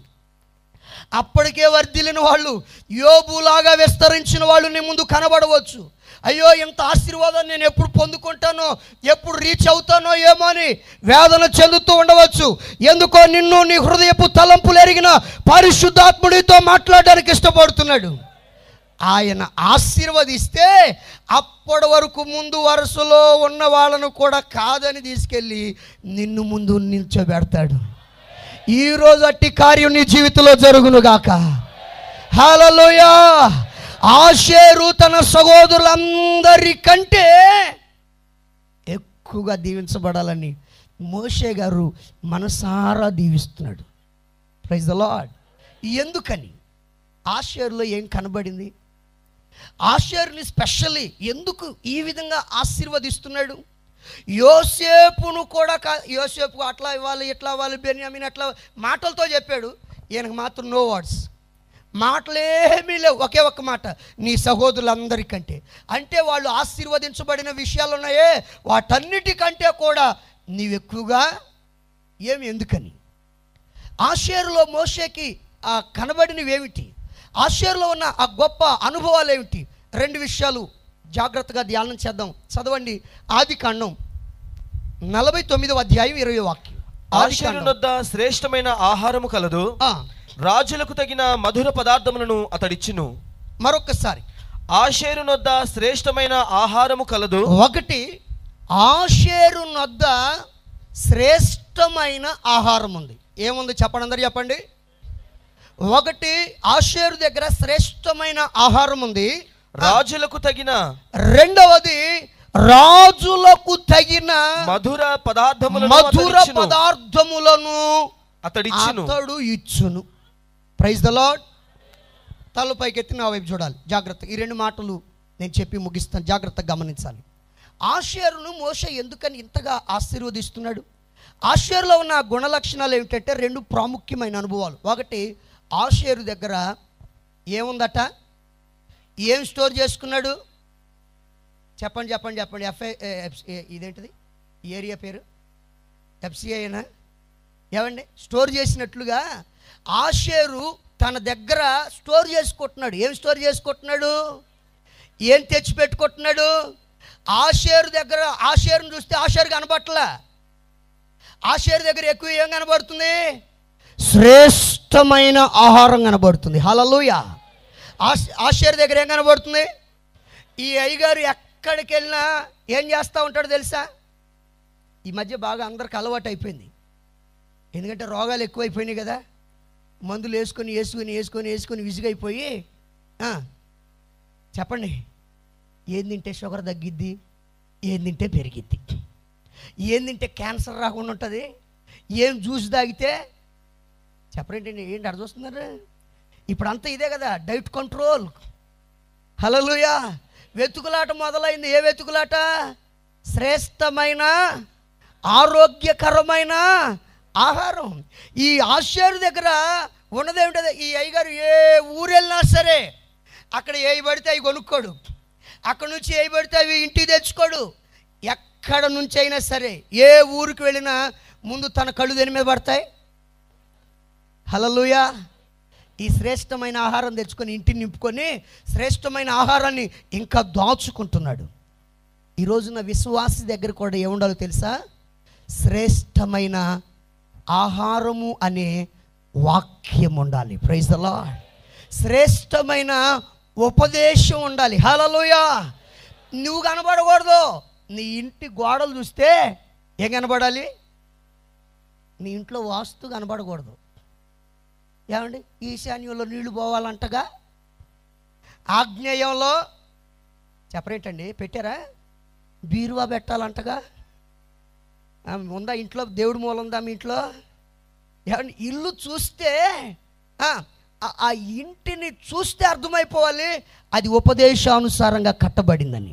అప్పటికే వర్ధిల్లిన వాళ్ళు, యోబులాగా విస్తరించిన వాళ్ళు నీ ముందు కనబడవచ్చు. అయ్యో, ఇంత ఆశీర్వాదం నేను ఎప్పుడు పొందుకుంటానో, ఎప్పుడు రీచ్ అవుతానో ఏమో అని వేదన చెందుతూ ఉండవచ్చు. ఎందుకో నిన్ను, నీ హృదయపు తలంపులు ఎరిగిన పరిశుద్ధాత్ముడితో మాట్లాడడానికి ఇష్టపడుతున్నాడు. ఆయన ఆశీర్వదిస్తే అప్పటి వరకు ముందు వరుసలో ఉన్న వాళ్ళను కూడా కాదని తీసుకెళ్ళి నిన్ను ముందు నిల్చోబెడతాడు. ఈరోజు అట్టి కార్యం నీ జీవితంలో జరుగునుగాక. హల్లెలూయా. ఆషేరు తన సహోదరులందరికంటే ఎక్కువగా దీవించబడాలని మోషే గారు మనసారా దీవిస్తున్నాడు. Praise the lord. ఎందుకని ఆషేరులో ఏం కనబడింది? ఆషేరుని స్పెషల్లీ ఎందుకు ఈ విధంగా ఆశీర్వదిస్తున్నాడు? యోసేపును కూడా యోసేపు అట్లా ఇవ్వాలి, ఇట్లా ఇవ్వాలి, బెన్యామీన్ అట్లా మాటలతో చెప్పాడు. ఈయనకు మాత్రం నో వర్డ్స్, మాటలేమీ లేవు. ఒకే ఒక్క మాట, నీ సహోదరులందరికంటే. అంటే వాళ్ళు ఆశీర్వదించబడిన విషయాలు ఉన్నాయే, వాటన్నిటికంటే కూడా నీవెక్కువగా ఏమి? ఎందుకని? ఆషేరులో మోషేకి ఆ కనబడినవి ఏమిటి? ఆషేరులో ఉన్న ఆ గొప్ప అనుభవాలు ఏమిటి? రెండు విషయాలు జాగ్రత్తగా ధ్యానం చేద్దాం. చదవండి. ఆదికాండం 49వ అధ్యాయం 20వ వాక్యం. ఆషేరు వద్ద శ్రేష్టమైన ఆహారము కలదు, రాజులకు తగిన మధుర పదార్థములను అతడిచ్చును. మరొకసారి, ఆషేరు వద్ద శ్రేష్టమైన ఆహారము కలదు. ఒకటి, ఆషేరు వద్ద శ్రేష్టమైన ఆహారం ఉంది. ఏముంది చెప్పండి, అందరు చెప్పండి. ఒకటి, ఆషేరు దగ్గర శ్రేష్టమైన ఆహారం ఉంది, రాజులకు తగిన. రెండవది, రాజులకు తగిన మధుర పదార్థములను అతడు ఇచ్చును. Praise the lord. తల పైకెత్తి నా వైపు చూడాలి జాగ్రత్తగా. ఈ రెండు మాటలు నేను చెప్పి ముగిస్తాను, జాగ్రత్తగా గమనించాలి. ఆషేరును మోషే ఎందుకని ఇంతగా ఆశీర్వదిస్తున్నాడు? ఆషేరులో ఉన్న గుణ లక్షణాలు ఏమిటంటే రెండు ప్రాముఖ్యమైన అనుభవాలు. ఒకటి, ఆషేరు దగ్గర ఏముందట? ఏం స్టోర్ చేసుకున్నాడు? చెప్పండి, చెప్పండి, చెప్పండి. ఇదేంటిది ఏరియా పేరు? ఎఫ్సిఐనా? ఏమండి? స్టోర్ చేసినట్లుగా ఆషేరు తన దగ్గర స్టోర్ చేసుకుంటున్నాడు. ఏం స్టోర్ చేసుకుంటున్నాడు? ఏం తెచ్చిపెట్టుకుంటున్నాడు? ఆషేరు దగ్గర, ఆషేరును చూస్తే ఆషేరు కనబడట్లా. ఆషేరు దగ్గర ఎక్కువ ఏం కనబడుతుంది? శ్రేష్టమైన ఆహారం కనబడుతుంది. హల్లెలూయా. ఆషేరు దగ్గర ఏం కనబడుతుంది? ఈ అయ్యగారు ఎక్కడికి వెళ్ళినా ఏం చేస్తూ ఉంటాడు తెలుసా? ఈ మధ్య బాగా అందరికి అలవాటు అయిపోయింది, ఎందుకంటే రోగాలు ఎక్కువైపోయినాయి కదా. మందులు వేసుకొని విసిగైపోయి, చెప్పండి, ఏం తింటే షుగర్ తగ్గిద్ది, ఏం తింటే పెరిగిద్ది, ఏం తింటే క్యాన్సర్ రాకుండా ఉంటుంది, ఏం జ్యూస్ తాగితే, చెప్పండి, ఏంటి అర్థం వస్తున్నారు? ఇప్పుడు అంతా ఇదే కదా, డైట్ కంట్రోల్. హల్లెలూయా. వెతుకులాట మొదలైంది. ఏ వెతుకులాట? శ్రేష్టమైన ఆరోగ్యకరమైన ఆహారం. ఈ ఆషేరు దగ్గర ఉన్నదేమిటది? ఈ అయ్యగారు ఏ ఊరు వెళ్ళినా సరే అక్కడ ఏవి పడితే అవి కొనుక్కోడు, అక్కడ నుంచి ఏవి పడితే అవి ఇంటికి తెచ్చుకోడు. ఎక్కడ నుంచి అయినా సరే ఏ ఊరికి వెళ్ళినా ముందు తన కళ్ళు దేని మీద పడతాయి? హల్లెలూయా. ఈ శ్రేష్టమైన ఆహారం తెచ్చుకొని ఇంటిని నింపుకొని శ్రేష్టమైన ఆహారాన్ని ఇంకా దాచుకుంటున్నాడు. ఈరోజున విశ్వాసి దగ్గర కూడా ఏముండాలో తెలుసా? శ్రేష్టమైన ఆహారము అనే వాక్యం ఉండాలి. Praise the lord. శ్రేష్టమైన ఉపదేశం ఉండాలి. హల్లెలూయా. నువ్వు కనబడకూడదు. నీ ఇంటి గోడలు చూస్తే ఏం కనబడాలి? నీ ఇంట్లో వాస్తు కనబడకూడదు. ఏమండి, ఈశాన్యంలో నీళ్లు పోవాలంటగా, ఆగ్నేయంలో సెపరేట్ అండి పెట్టారా, బీరువా పెట్టాలంటగా. ఉందా ఇంట్లో దేవుడి మూల ఉందా మీ ఇంట్లో? ఏమండి, ఇల్లు చూస్తే ఆ ఇంటిని చూస్తే అర్థమైపోవాలి అది ఉపదేశానుసారంగా కట్టబడిందని.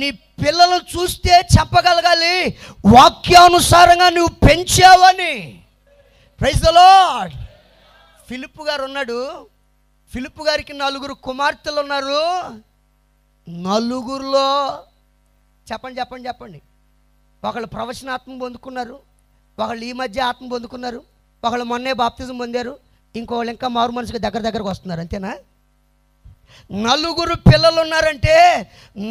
నీ పిల్లలు చూస్తే చెప్పగలగాలి వాక్యానుసారంగా నువ్వు పెంచావని. Praise the lord. ఫిలిప్ గారు ఉన్నాడు, ఫిలిప్ గారికి 4 కుమార్తెలు ఉన్నారు. 4లో చెప్పండి, ఒకళ్ళు ప్రవచనాత్మ పొందుకున్నారు, ఒకళ్ళు ఈ మధ్య ఆత్మ పొందుకున్నారు, ఒకళ్ళు మొన్నే బాప్తిజం పొందారు, ఇంకోళ్ళు ఇంకా మారు మనసుకి దగ్గరకు వస్తున్నారు. అంతేనా? 4 పిల్లలు ఉన్నారంటే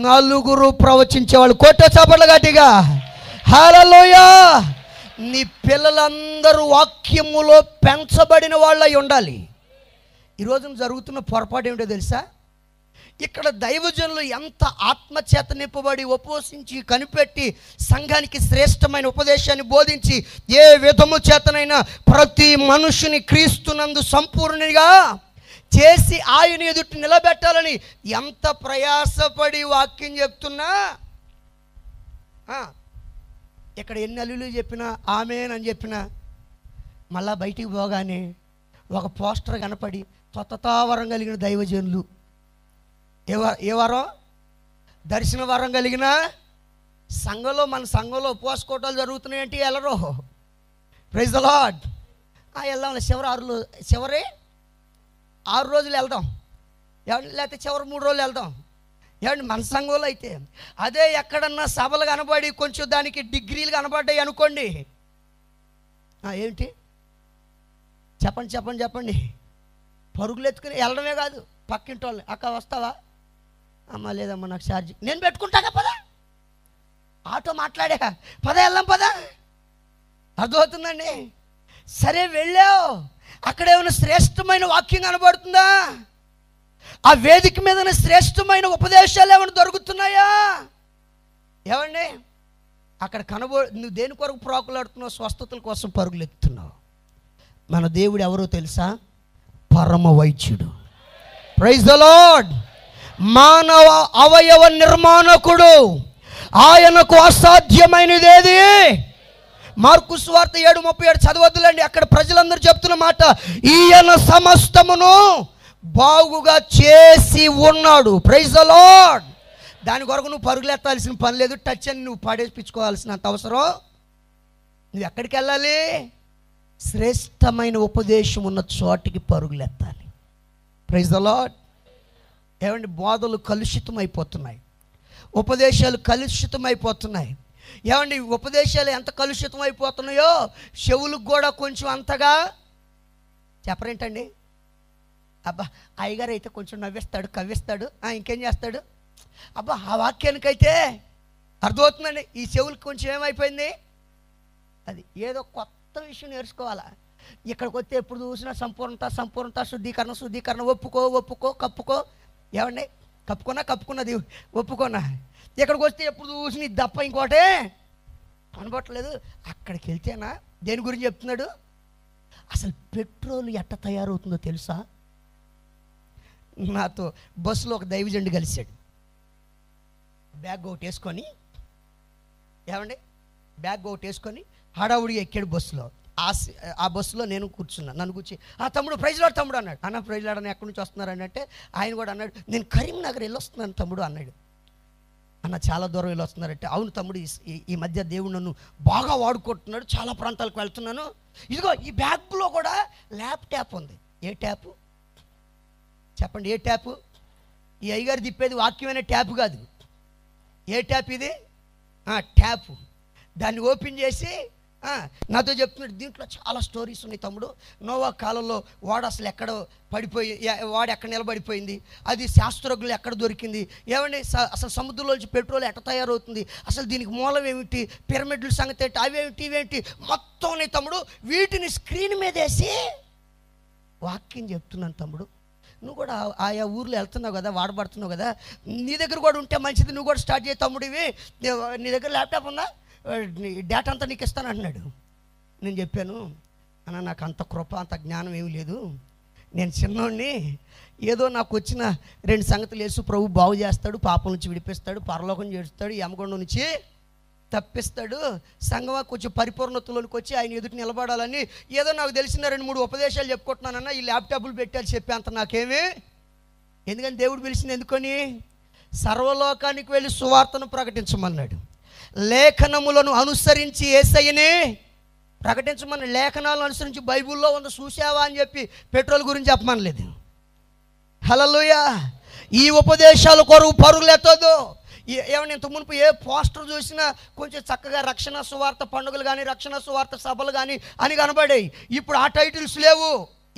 4 ప్రవచించేవాళ్ళు. కోట చాపట్ల గట్టిగా హల్లెలూయా. నీ పిల్లలందరూ వాక్యములో పెంచబడిన వాళ్ళై ఉండాలి. ఈరోజు జరుగుతున్న పొరపాటు ఏమిటో తెలుసా? ఇక్కడ దైవజనులు ఎంత ఆత్మచేత నింపబడి ఉపవసించి కనిపెట్టి సంఘానికి శ్రేష్టమైన ఉపదేశాన్ని బోధించి ఏ విధము చేతనైనా ప్రతి మనుషుని క్రీస్తునందు సంపూర్ణిగా చేసి ఆయన ఎదుట నిలబెట్టాలని ఎంత ప్రయాసపడి వాక్యం చెప్తున్నా, ఇక్కడ ఎన్ని అల్లులు చెప్పినా ఆమెన్ అని చెప్పినా, మళ్ళా బయటికి పోగానే ఒక పోస్టర్ కనపడి తొత్తతావరం కలిగిన దైవజనులు, ఏ వారం దర్శన వారం కలిగిన సంఘంలో, మన సంఘంలో ఉపవాస కోటాలు జరుగుతున్నాయంటే వెళ్ళరు. Praise the lord. వెళ్దాం, చివరి 6 రోజులు వెళ్దాం, లేకపోతే చివరి 3 రోజులు వెళ్దాం. ఏమండి, మన సంఘంలో అయితే. అదే ఎక్కడన్నా సభలు కనబడి కొంచెం దానికి డిగ్రీలు కనబడ్డాయి అనుకోండి, ఏమిటి చెప్పండి పరుగులు ఎత్తుకుని వెళ్ళడమే కాదు, పక్కింటి వాళ్ళని అక్క వస్తావా, అమ్మ లేదమ్మా నాకు ఛార్జ్, నేను పెట్టుకుంటాగా పదా, ఆటో మాట్లాడే పదా, వెళ్దాం పదా. అర్థమవుతుందండి? సరే వెళ్ళావు, అక్కడ ఏమైనా శ్రేష్టమైన వాక్యం కనబడుతుందా? ఆ వేదిక మీద శ్రేష్టమైన ఉపదేశాలు ఏమైనా దొరుకుతున్నాయా? ఏమండి, అక్కడ నువ్వు దేని కొరకు ప్రాకులాడుతున్నావు? స్వస్థతల కోసం పరుగులు ఎత్తుతున్నావు. మన దేవుడు ఎవరో తెలుసా? పరమ వైద్యుడు. Praise the lord. మానవ అవయవ నిర్మాణకుడు. ఆయనకు అసాధ్యమైనదేది. మార్కు సువార్త 7:37 చదవద్దులండి, అక్కడ ప్రజలందరూ చెప్తున్న మాట, ఈయన సమస్తమును బాగుగా చేసి ఉన్నాడు. Praise the lord. దాని కొరకు నువ్వు పరుగులెత్తాల్సిన పని లేదు. టచ్ అని నువ్వు పాడేపించుకోవాల్సినంత అవసరం. నువ్వు ఎక్కడికి వెళ్ళాలి? శ్రేష్టమైన ఉపదేశం ఉన్న చోటికి పరుగులెత్తాలి. Praise the lord. ఏమండి, బోధలు కలుషితమైపోతున్నాయి, ఉపదేశాలు కలుషితమైపోతున్నాయి. ఏమండి, ఉపదేశాలు ఎంత కలుషితమైపోతున్నాయో చెవులకు కూడా కొంచెం అంతగా చెప్పరేంటండి. అబ్బా అయ్యగారు అయితే కొంచెం నవ్వేస్తాడు, కవ్విస్తాడు, ఇంకేం చేస్తాడు, అబ్బా ఆ వాక్యానికైతే అర్థమవుతుందండి. ఈ చెవులకు కొంచెం ఏమైపోయింది, అది ఏదో కొత్త విషయం నేర్చుకోవాలా. ఇక్కడికి వస్తే ఎప్పుడు చూసినా సంపూర్ణత, శుద్ధీకరణ, ఒప్పుకో, కప్పుకో. ఏమండి, కప్పుకున్నది ఒప్పుకున్నా. ఇక్కడికి వస్తే ఎప్పుడు చూసిన దప్ప ఇంకోటే కనబట్టలేదు. అక్కడికి వెళ్తేనా దేని గురించి చెప్తున్నాడు? అసలు పెట్రోల్ ఎట్ట తయారవుతుందో తెలుసా? నాతో బస్సులో ఒక దైవజనుడు కలిశాడు, బ్యాగ్ ఒకటి వేసుకొని. ఏమండి, బ్యాగ్ ఒకటి వేసుకొని హడావుడిగా ఎక్కాడు బస్సులో. ఆ బస్సులో నేను కూర్చున్నా. నన్ను కూర్చి తమ్ముడు ప్రైజ్ లాడ్ తమ్ముడు అన్నాడు. అన్న ప్రైజ్ లాడ్ అని ఎక్కడి నుంచి వస్తున్నారు అని అంటే, ఆయన కూడా అన్నాడు నేను కరీంనగర్ వెళ్ళి వస్తున్నాను తమ్ముడు అన్నాడు. అన్న చాలా దూరం వెళ్ళి వస్తున్నారంటే, అవును తమ్ముడు ఈ మధ్య దేవుడు నన్ను బాగా వాడుకుంటున్నాడు, చాలా ప్రాంతాలకు వెళ్తున్నాను. ఇదిగో ఈ బ్యాగ్లో కూడా ల్యాప్టాప్ ఉంది. ఏ ట్యాపు చెప్పండి? ఏ ట్యాపు? ఈ అయ్యగారు తిప్పేది వాక్యమైన ట్యాప్ కాదు. ఏ ట్యాప్ ఇది? ట్యాపు. దాన్ని ఓపెన్ చేసి నాతో చెప్తున్నాడు, దీంట్లో చాలా స్టోరీస్ ఉన్నాయి తమ్ముడు. నోవా కాలంలో వాడు అసలు ఎక్కడ పడిపోయి, వాడు ఎక్కడ నిలబడిపోయింది, అది శాస్త్రజ్ఞులు ఎక్కడ దొరికింది, ఏమండి అసలు సముద్రంలోంచి పెట్రోల్ ఎట్ట తయారవుతుంది, అసలు దీనికి మూలం ఏమిటి, పిరమిడ్ల సంగతి ఏంటి, అవేమిటి ఇవేంటి మొత్తం ఉన్నాయి తమ్ముడు. వీటిని స్క్రీన్ మీద వేసి వాక్యం చెప్తున్నాను తమ్ముడు. నువ్వు కూడా ఆయా ఊర్లో వెళ్తున్నావు కదా, వాడబడుతున్నావు కదా, నీ దగ్గర కూడా ఉంటే మంచిది, నువ్వు కూడా స్టార్ట్ చేయి తమ్ముడు. ఇవి నీ దగ్గర ల్యాప్టాప్ ఉందా, డేటా అంతా నీకు ఇస్తాను అంటున్నాడు. నేను చెప్పాను అన్న నాకు అంత కృప అంత జ్ఞానం ఏమి లేదు, నేను చిన్నోడిని, ఏదో నాకు వచ్చిన రెండు సంగతులు యేసు ప్రభు బాగు చేస్తాడు, పాపం నుంచి విడిపిస్తాడు, పరలోకం చేస్తాడు, యమగుండం నుంచి తప్పిస్తాడు, సంఘమా కొంచెం పరిపూర్ణతలోకి వచ్చి ఆయన ఎదుటి నిలబడాలని ఏదో నాకు తెలిసిన రెండు మూడు ఉపదేశాలు చెప్పుకుంటున్నానన్నా ఈ ల్యాప్టాప్లు పెట్టాలి చెప్పే అంత నాకేమి. ఎందుకని దేవుడు పిలిచింది ఎందుకని? సర్వలోకానికి వెళ్ళి సువార్తను ప్రకటించమన్నాడు, లేఖనములను అనుసరించి యేసయ్యని ప్రకటించమని, లేఖనాలను అనుసరించి బైబిల్లో ఉంది చూసావా అని చెప్పి పెట్రోల్ గురించి చెప్పమనలేదు. హల్లెలూయా. ఈ ఉపదేశాల కొరకు పరులెత్తదు. ఏమన్నా ఇంత మునుపు ఏ పోస్టర్ చూసినా కొంచెం చక్కగా రక్షణ సువార్త పండుగలు కానీ రక్షణ సువార్త సభలు కానీ అని కనబడాయి. ఇప్పుడు ఆ టైటిల్స్ లేవు,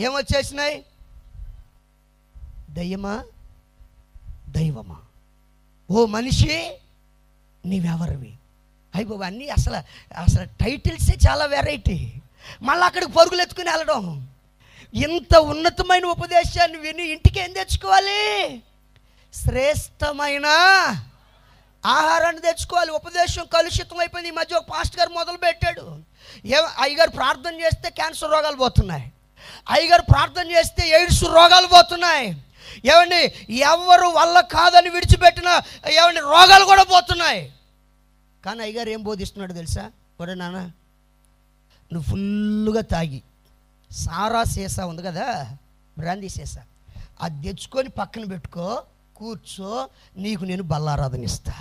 ఏమొచ్చేసినాయి? దయ్యమా, దైవమా, ఓ మనిషి నీవెవరివి అయిపోయి అన్నీ. అసలు అసలు టైటిల్సే చాలా వెరైటీ. మళ్ళీ అక్కడికి పరుగులు ఎత్తుకుని వెళ్ళడం. ఇంత ఉన్నతమైన ఉపదేశాన్ని విని ఇంటికి ఏం తెచ్చుకోవాలి? శ్రేష్టమైన ఆహారాన్ని తెచ్చుకోవాలి. ఉపదేశం కలుషితం అయిపోయింది. ఈ మధ్య ఒక పాస్టర్ గారు మొదలు పెట్టాడు, ఏ అయ్యగారు ప్రార్థన చేస్తే క్యాన్సర్ రోగాలు పోతున్నాయి, అయ్యగారు ప్రార్థన చేస్తే ఎయిడ్స్ రోగాలు పోతున్నాయి. ఏమండి, ఎవరు వల్ల కాదని విడిచిపెట్టిన ఏమండి రోగాలు కూడా పోతున్నాయి. కానీ అయ్యగారు ఏం బోధిస్తున్నాడు తెలుసా? ఒరే నాన్న, నువ్వు ఫుల్గా తాగి సారా సీసా ఉంది కదా, బ్రాందీ సీసా, అది తెచ్చుకొని పక్కన పెట్టుకో, కూర్చో, నీకు నేను బల్లారాధన ఇస్తా.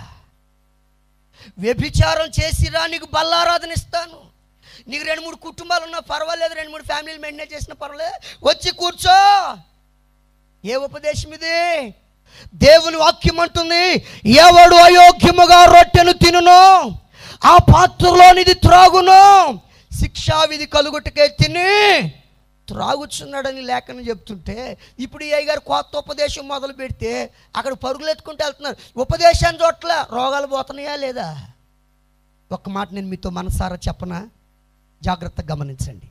వ్యభిచారం చేసిరా, నీకు బల్లారాధన ఇస్తాను. నీకు రెండు మూడు కుటుంబాలు ఉన్నా పర్వాలేదు, రెండు మూడు ఫ్యామిలీలు మెయింటైన్ చేసినా పర్వాలేదు, వచ్చి కూర్చో. ఏ ఉపదేశం ఇది? దేవుని వాక్యం అంటుంది, ఎవడు అయోగ్యముగా రొట్టెను తినునో ఆ పాత్రలోనిది త్రాగునో శిక్షావిధి కలుగుటకే తిని త్రాగుచున్నాడని లేఖనం చెప్తుంటే, ఇప్పుడు ఈ అయ్యగారు కొత్త ఉపదేశం మొదలు పెడితే అక్కడ పరుగులు ఎత్తుకుంటూ వెళ్తున్నారు. ఉపదేశాన్ని చోట్ల రోగాలు పోతున్నాయా లేదా? ఒక్క మాట నేను మీతో మనసారా చెప్పనా? జాగ్రత్తగా గమనించండి.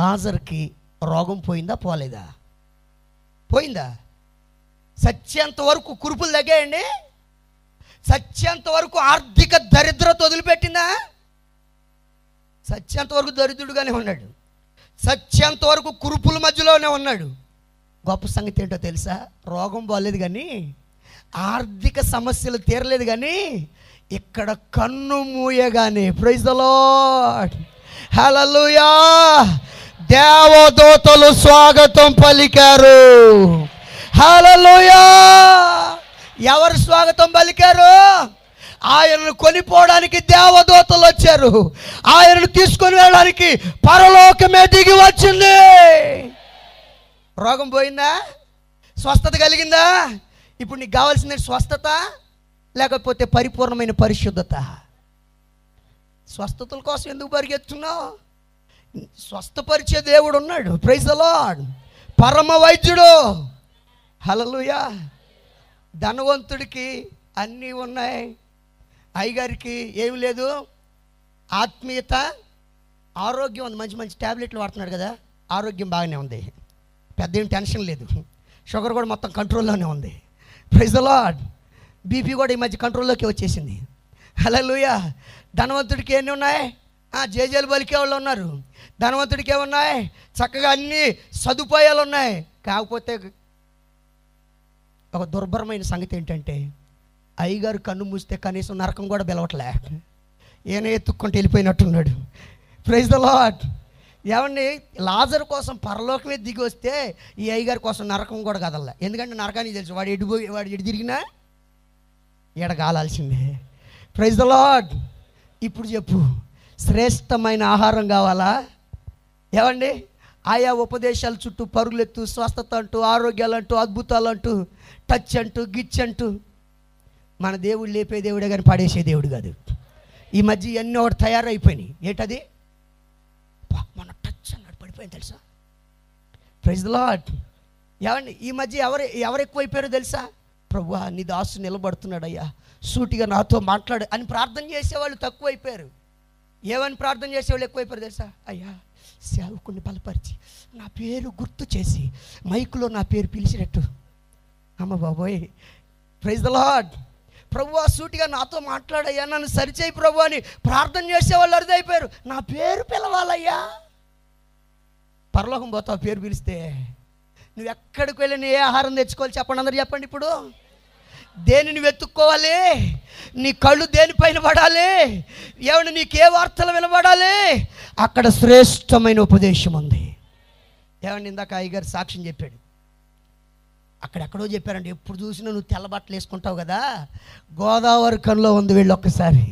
లాజర్కి రోగం పోయిందా పోలేదా? పోయిందా? సత్యంత వరకు కురుపులు తగ్గాయండి? సత్యంత వరకు ఆర్థిక దరిద్రత వదిలిపెట్టిందా? సత్యంత వరకు దరిద్రుడుగానే ఉన్నాడు, సత్యంత వరకు కురుపుల మధ్యలోనే ఉన్నాడు. గొప్ప సంగతి ఏంటో తెలుసా? రోగం పోలేదు కానీ, ఆర్థిక సమస్యలు తీరలేదు కానీ, ఇక్కడ కన్ను మూయగానే, ప్రైజ్ ద లార్డ్, హల్లెలూయా, దేవదూతలు స్వాగతం పలికారు. హల్లెలూయా. ఎవరు స్వాగతం పలికారు? ఆయనను కొనిపోవడానికి దేవదూతలు వచ్చారు, ఆయనను తీసుకొని వెళ్ళడానికి పరలోకమే దిగి వచ్చింది. రోగం పోయిందా? స్వస్థత కలిగిందా? ఇప్పుడు నీకు కావాల్సింది స్వస్థత లేకపోతే పరిపూర్ణమైన పరిశుద్ధత. స్వస్థతల కోసం ఎందుకు పరిగెత్తున్నావు? స్వస్థపరిచే దేవుడు ఉన్నాడు. Praise the Lord. పరమ వైద్యుడు. హల్లెలూయా. ధనవంతుడికి అన్నీ ఉన్నాయి, అయ్యగారికి ఏమి లేదు. ఆత్మీయత, ఆరోగ్యం ఉంది, మంచి మంచి ట్యాబ్లెట్లు వాడుతున్నాడు కదా, ఆరోగ్యం బాగానే ఉంది, పెద్ద ఏం టెన్షన్ లేదు, షుగర్ కూడా మొత్తం కంట్రోల్లోనే ఉంది. Praise the lord. బీపీ కూడా ఈ మధ్య కంట్రోల్లోకి వచ్చేసింది. హల్లెలూయా. ధనవంతుడికి ఎన్ని ఉన్నాయి? జేజేలు బలికే వాళ్ళు ఉన్నారు. ధనవంతుడికి ఏమున్నాయి? చక్కగా అన్ని సదుపాయాలు ఉన్నాయి. కాకపోతే ఒక దుర్భరమైన సంగతి ఏంటంటే, అయ్యగారు కన్ను మూస్తే కనీసం నరకం కూడా పిలవట్లే, ఈయన ఎత్తుక్కుంటూ వెళ్ళిపోయినట్టున్నాడు. Praise the lord. ఏమండి, లాజర్ కోసం పరలోకమే దిగి వస్తే ఈ అయ్యగారి కోసం నరకం కూడా కదల్లా. ఎందుకంటే నరకానికి తెలుసు, వాడు ఎడిపోయి వాడు ఎడి తిరిగినా ఎడగాలాల్సిందే. Praise the lord. ఇప్పుడు చెప్పు, శ్రేష్టమైన ఆహారం కావాలా? ఏమండి, ఆయా ఉపదేశాల చుట్టూ పరుగులెత్తు, స్వస్థత అంటూ, ఆరోగ్యాలంటూ, అద్భుతాలంటూ, టచ్ అంటూ, గిచ్ అంటూ. మన దేవుడు లేపే దేవుడే కానీ పాడేసే దేవుడు కాదు. ఈ మధ్య ఇవన్నీ ఒకటి తయారైపోయినాయి. ఏంటది? మన టచ్ అన్నాడు, పడిపోయింది తెలుసా? Praise the lord. ఏమండి, ఈ మధ్య ఎవరు ఎక్కువైపోయారో తెలుసా? ప్రభువా, నీ దాసు నిలబడుతున్నాడయ్యా, సూటిగా నాతో మాట్లాడు అని ప్రార్థన చేసేవాళ్ళు తక్కువైపోయారు. ఏమని ప్రార్థన చేసేవాళ్ళు ఎక్కువైపోయారు తెలుసా? అయ్యా, సేవకుని బలపరిచి, నా పేరు గుర్తు చేసి, మైకులో నా పేరు పిలిచినట్టు. అమ్మ బాబోయ్. Praise the Lord. ప్రభువా సూటిగా నాతో మాట్లాడయ్యా, నన్ను సరిచేయి ప్రభు అని ప్రార్థన చేసేవాళ్ళు అరుదైపోయారు. నా పేరు పిలవాలయ్యా, పరలోకం పోతావు పేరు పిలిస్తే. నువ్వు ఎక్కడికి వెళ్ళి నీ ఏ ఆహారం తెచ్చుకోవాలి చెప్పండి, అందరు చెప్పండి. ఇప్పుడు దేనిని వెతుక్కోవాలి? నీ కళ్ళు దేనిపైన పడాలి? ఏమన్నా నీకే వార్తలు వినబడాలి? అక్కడ శ్రేష్టమైన ఉపదేశం ఉంది. ఏమండి, ఇందాక అయ్యగారు సాక్ష్యం చెప్పాడు, అక్కడెక్కడో చెప్పారండి, ఎప్పుడు చూసినా నువ్వు తెల్ల బట్టలు వేసుకుంటావు కదా, గోదావరి కనులో ఉంది వీళ్ళు. ఒక్కసారి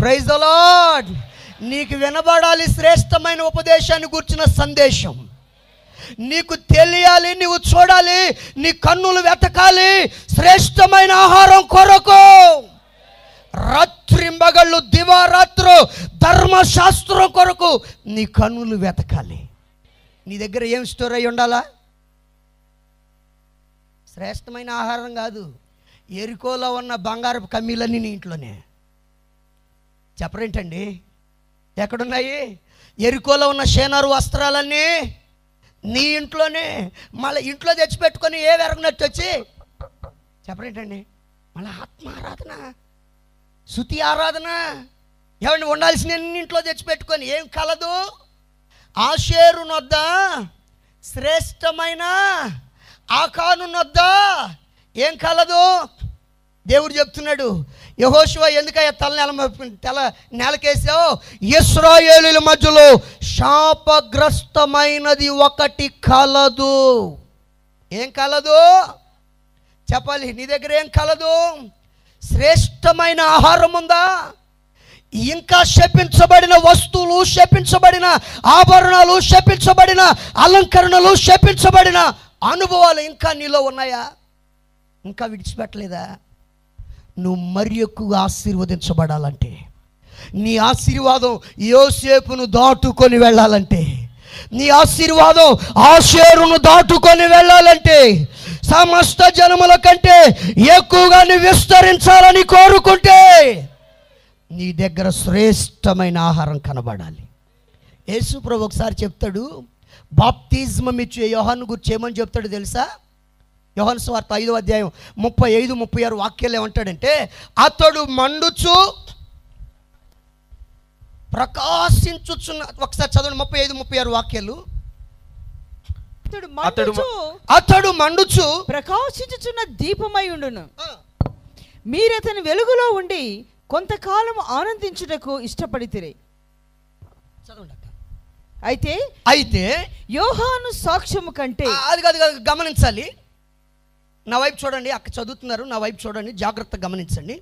ప్రైజ్ ద లార్డ్. నీకు వినబడాలి శ్రేష్టమైన ఉపదేశాన్ని గుర్చిన సందేశం. నీకు తెలియాలి, నీవు చూడాలి, నీ కన్నులు వెతకాలి శ్రేష్టమైన ఆహారం కొరకు. రాత్రి మగళ్ళు దివారాత్రు ధర్మశాస్త్రం కొరకు నీ కన్నులు వెతకాలి. నీ దగ్గర ఏం స్టోర్ అయి ఉండాలా? శ్రేష్టమైన ఆహారం కాదు, ఎరికోలో ఉన్న బంగారపు కమ్మీలన్నీ నీ ఇంట్లోనే. చెప్పరేంటండి, ఎక్కడున్నాయి? ఎరికోలో ఉన్న షేనారు వస్త్రాలన్నీ నీ ఇంట్లోనే. మళ్ళీ ఇంట్లో తెచ్చిపెట్టుకొని ఏ వెరగనట్టు వచ్చి చెప్పరేంటండి, మళ్ళీ ఆత్మారాధన, శృతి ఆరాధన, ఏమండి ఉండాల్సిన ఇంట్లో తెచ్చిపెట్టుకొని ఏం కలదు. ఆషేరునొద్దా శ్రేష్టమైన, ఆకానునొద్దా ఏం కలదు. దేవుడు చెప్తున్నాడు, యెహోషువ ఎందుకయ్యా తల నేలకేసావు? ఇశ్రాయేలుల మధ్యలో శాపగ్రస్తమైనది ఒకటి కలదు. ఏం కలదు చెప్పాలి? నీ దగ్గర ఏం కలదు? శ్రేష్టమైన ఆహారం ఉందా? ఇంకా శపించబడిన వస్తువులు, శపించబడిన ఆభరణాలు, శపించబడిన అలంకరణలు, శపించబడిన అనుభవాలు ఇంకా నీలో ఉన్నాయా? ఇంకా విడిచిపెట్టలేదా? నువ్వు మరి ఎక్కువగా ఆశీర్వదించబడాలంటే, నీ ఆశీర్వాదం యోసేపును దాటుకొని వెళ్ళాలంటే, నీ ఆశీర్వాదం ఆషేరును దాటుకొని వెళ్ళాలంటే, సమస్త జనముల కంటే ఎక్కువగా నువ్వు విస్తరించాలని కోరుకుంటే నీ దగ్గర శ్రేష్టమైన ఆహారం కనబడాలి. యేసు ప్రభు ఒకసారి చెప్తాడు, బాప్తిజం ఇచ్చే యోహాను గురించి ఏమని చెప్తాడు తెలుసా? యోహాను సువార్త 5వ అధ్యాయం 35-36 వాక్యాలు ఏమంటాడంటే, అతడు మండుచు ప్రకాశించుచున్న, ఒకసారి చదవండి 35-36 వాక్యాలు. అతడు మండుచు ప్రకాశించుచున్న దీపమై ఉండును, మీరు అతని వెలుగులో ఉండి కొంతకాలం ఆనందించుటకు ఇష్టపడితిరి. అయితే యోహాను సాక్ష్యము కంటే, అది కాదు కాదు, గమనించాలి, నా వైపు చూడండి, అక్కడ చదువుతున్నారు, నా వైపు చూడండి, జాగ్రత్తగా గమనించండి.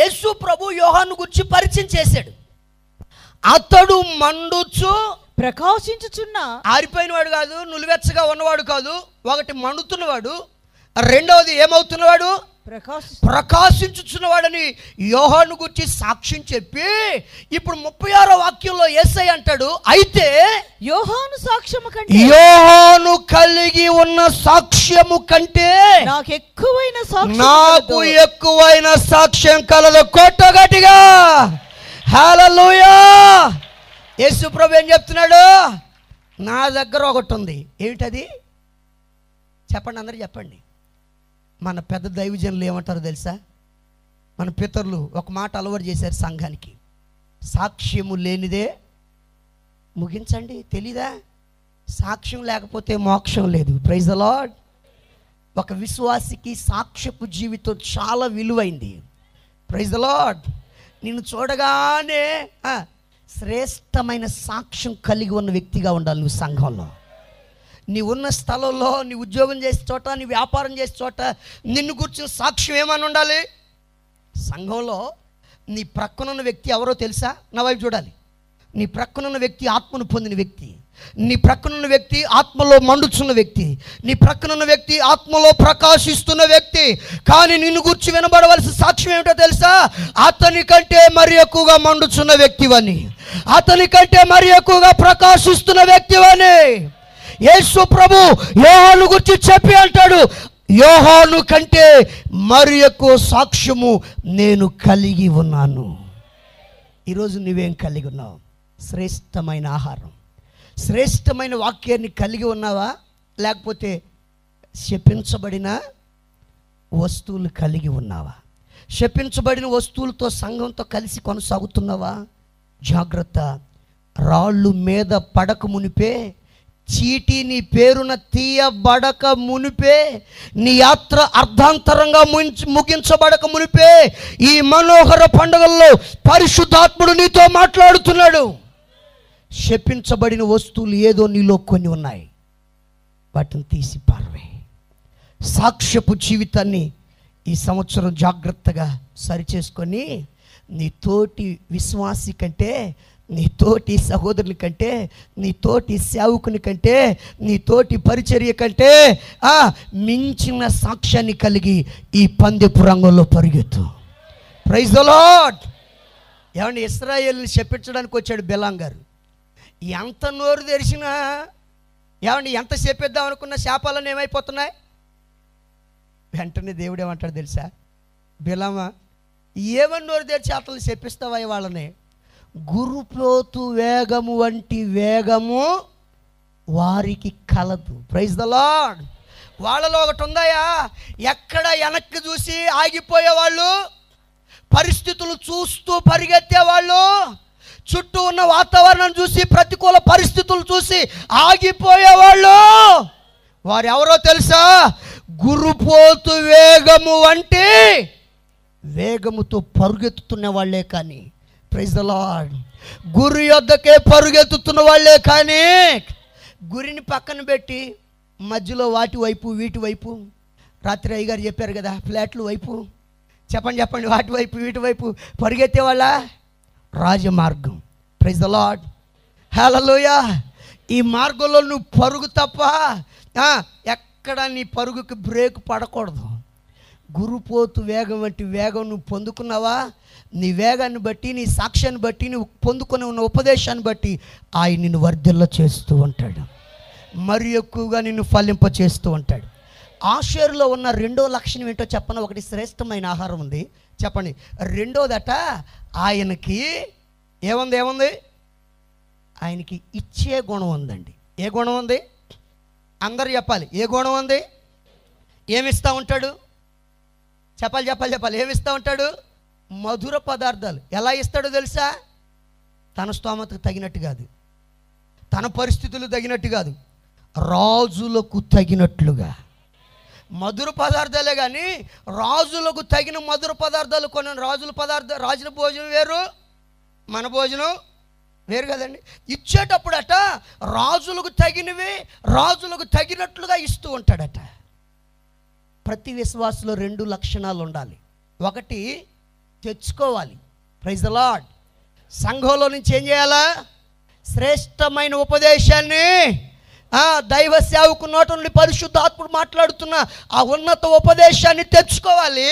యేసు ప్రభు యోహాను గురించి పరిచయం చేశాడు. అతడు మండుచు ప్రకాశించుచున్న, ఆరిపోయినవాడు కాదు, నులివెచ్చగా ఉన్నవాడు కాదు, ఒకటి మండుతున్నవాడు, రెండవది ఏమవుతున్నవాడు, ప్రకాశించుచున్నవాడని యోహాను గురించి సాక్ష్యం చెప్పి ఇప్పుడు 36వ వాక్యంలో యేసయ్య అంటాడు, అయితే యోహాను సాక్ష్యము కంటే, యోహాను కలిగి ఉన్న సాక్ష్యము కంటే నాకు ఎక్కువైన సాక్ష్యం కలదు. కోట గట్టిగా హల్లెలూయా. యేసు ప్రభు ఏం చెప్తున్నాడు? నా దగ్గర ఒకటి ఉంది. ఏమిటది చెప్పండి, అందరూ చెప్పండి. మన పెద్ద దైవజనులు ఏమంటారు తెలుసా? మన పితరులు ఒక మాట అలవాటు చేశారు సంఘానికి, సాక్ష్యము లేనిదే ముగించండి. తెలీదా? సాక్ష్యం లేకపోతే మోక్షం లేదు. Praise the lord. ఒక విశ్వాసికి సాక్ష్యపు జీవితం చాలా విలువైంది. Praise the lord. నిన్ను చూడగానే శ్రేష్టమైన సాక్ష్యం కలిగి ఉన్న వ్యక్తిగా ఉండాలి. నువ్వు సంఘంలో, నీ ఉన్న స్థలంలో, నీ ఉద్యోగం చేసే చోట, నీ వ్యాపారం చేసే చోట నిన్ను గుర్చిన సాక్ష్యం ఏమని ఉండాలి? సంఘంలో నీ ప్రక్కనున్న వ్యక్తి ఎవరో తెలుసా? నా వైపు చూడాలి. నీ ప్రక్కనున్న వ్యక్తి ఆత్మను పొందిన వ్యక్తి, నీ ప్రక్కనున్న వ్యక్తి ఆత్మలో మండుచున్న వ్యక్తి, నీ ప్రక్కనున్న వ్యక్తి ఆత్మలో ప్రకాశిస్తున్న వ్యక్తి. కానీ నిన్ను గుర్చి వినబడవలసిన సాక్ష్యం ఏమిటో తెలుసా? అతని కంటే మరి ఎక్కువగా మండుచున్న వ్యక్తివని, అతని కంటే మరి ఎక్కువగా ప్రకాశిస్తున్న వ్యక్తివని యేసు ప్రభు యోహాను గురించి చెప్పి అంటాడు, యోహాను కంటే మరి ఎక్కువ సాక్ష్యము నేను కలిగి ఉన్నాను. ఈరోజు నువ్వేం కలిగి ఉన్నావు? శ్రేష్టమైన ఆహారం, శ్రేష్టమైన వాక్యాన్ని కలిగి ఉన్నావా? లేకపోతే శపించబడిన వస్తువులు కలిగి ఉన్నావా? శపించబడిన వస్తువులతో సంఘంతో కలిసి కొనసాగుతున్నావా? జాగ్రత్త. రాళ్ళు మీద పడక మునిపే, చీటీ నీ పేరున తీయబడక మునిపే, నీ యాత్ర అర్ధాంతరంగా ముగించబడక మునిపే ఈ మనోహర పండుగల్లో పరిశుద్ధాత్ముడు నీతో మాట్లాడుతున్నాడు. శపించబడిన వస్తువులు ఏదో నీలో కొన్ని ఉన్నాయి, వాటిని తీసి పారవే. సాక్ష్యపు జీవితాన్ని ఈ సంవత్సరం జాగ్రత్తగా సరిచేసుకొని నీ తోటి విశ్వాసి కంటే, నీ తోటి సహోదరుని కంటే, నీ తోటి సేవకుని కంటే, నీ తోటి పరిచర్య కంటే మించిన సాక్ష్యాన్ని కలిగి ఈ పందెపు రంగంలో పరిగెత్తు. Praise the lord. ఏమండి, ఇశ్రాయేల్ని చెప్పించడానికి వచ్చాడు బెలాం గారు. ఎంత నోరు తెరిచినా ఏమండి, ఎంత చెప్పేద్దాం అనుకున్న శాపాలను ఏమైపోతున్నాయి? వెంటనే దేవుడు ఏమంటాడు తెలుసా, బెలామా ఏమని నోరు తెరిచి అతను చెప్పిస్తావా? వాళ్ళని గురుప్రోతు వేగము వంటి వేగము వారికి కలదు. Praise the lord. వాళ్ళలో ఒకటి ఉందాయా, ఎక్కడ వెనక్కి చూసి ఆగిపోయేవాళ్ళు, పరిస్థితులు చూస్తూ పరిగెత్తేవాళ్ళు, చుట్టూ ఉన్న వాతావరణం చూసి, ప్రతికూల పరిస్థితులు చూసి ఆగిపోయేవాళ్ళు. వారు ఎవరో తెలుసా, గురుపోతు వేగము వంటి వేగముతో పరుగెత్తుతున్న వాళ్ళే. కానీ ప్రైజ్ ద లార్డ్, గురి యొద్దకే పరుగెత్తుతున్న వాళ్ళే. కానీ గురిని పక్కన పెట్టి మధ్యలో వాటి వైపు వీటి వైపు, రాత్రి అయ్యగారు చెప్పారు కదా, ఫ్లాట్ల వైపు, చెప్పండి వాటి వైపు వీటి వైపు పరిగెత్తే వాళ్ళ రాజమార్గం. ప్రైజ్ ద లార్డ్, హల్లెలూయా. ఈ మార్గంలో నువ్వు పరుగు తప్ప ఎక్కడ నీ పరుగుకి బ్రేక్ పడకూడదు. గురుపోతు వేగం వంటి వేగం నువ్వు పొందుకున్నావా? నీ వేగాన్ని బట్టి, నీ సాక్ష్యాన్ని బట్టి, నువ్వు పొందుకుని ఉన్న ఉపదేశాన్ని బట్టి ఆయన నిన్ను వర్ధిల్ల చేస్తూ ఉంటాడు, మరి ఎక్కువగా నిన్ను ఫలింప చేస్తూ ఉంటాడు. ఆషేరులో ఉన్న రెండో లక్షణం ఏంటో చెప్పను. ఒకటి శ్రేష్టమైన ఆహారం ఉంది, చెప్పండి. రెండోదట ఆయనకి ఏముంది? ఆయనకి ఇచ్చే గుణం ఉందండి. ఏ గుణం ఉంది? అందరు చెప్పాలి, ఏ గుణం ఉంది? ఏమిస్తూ ఉంటాడు? చెప్పాలి. ఏమిస్తూ ఉంటాడు? మధుర పదార్థాలు. ఎలా ఇస్తాడో తెలుసా? తన స్తోమతకు తగినట్టు కాదు, తన పరిస్థితులు తగినట్టు కాదు, రాజులకు తగినట్లుగా. మధుర పదార్థాలే కానీ రాజులకు తగిన మధుర పదార్థాలు కొన్ని. రాజుల భోజనం వేరు, మన భోజనం వేరు కదండి. ఇచ్చేటప్పుడట రాజులకు తగినవి రాజులకు తగినట్లుగా ఇస్తూ ఉంటాడట. ప్రతి విశ్వాసలో రెండు లక్షణాలు ఉండాలి. ఒకటి తెచ్చుకోవాలి. Praise the lord. సంఘంలో నుంచి ఏం చేయాలా? శ్రేష్టమైన ఉపదేశాన్ని, దైవ సేవకు నోట నుండి పరిశుద్ధాత్ముడు మాట్లాడుతున్న ఆ ఉన్నత ఉపదేశాన్ని తెచ్చుకోవాలి.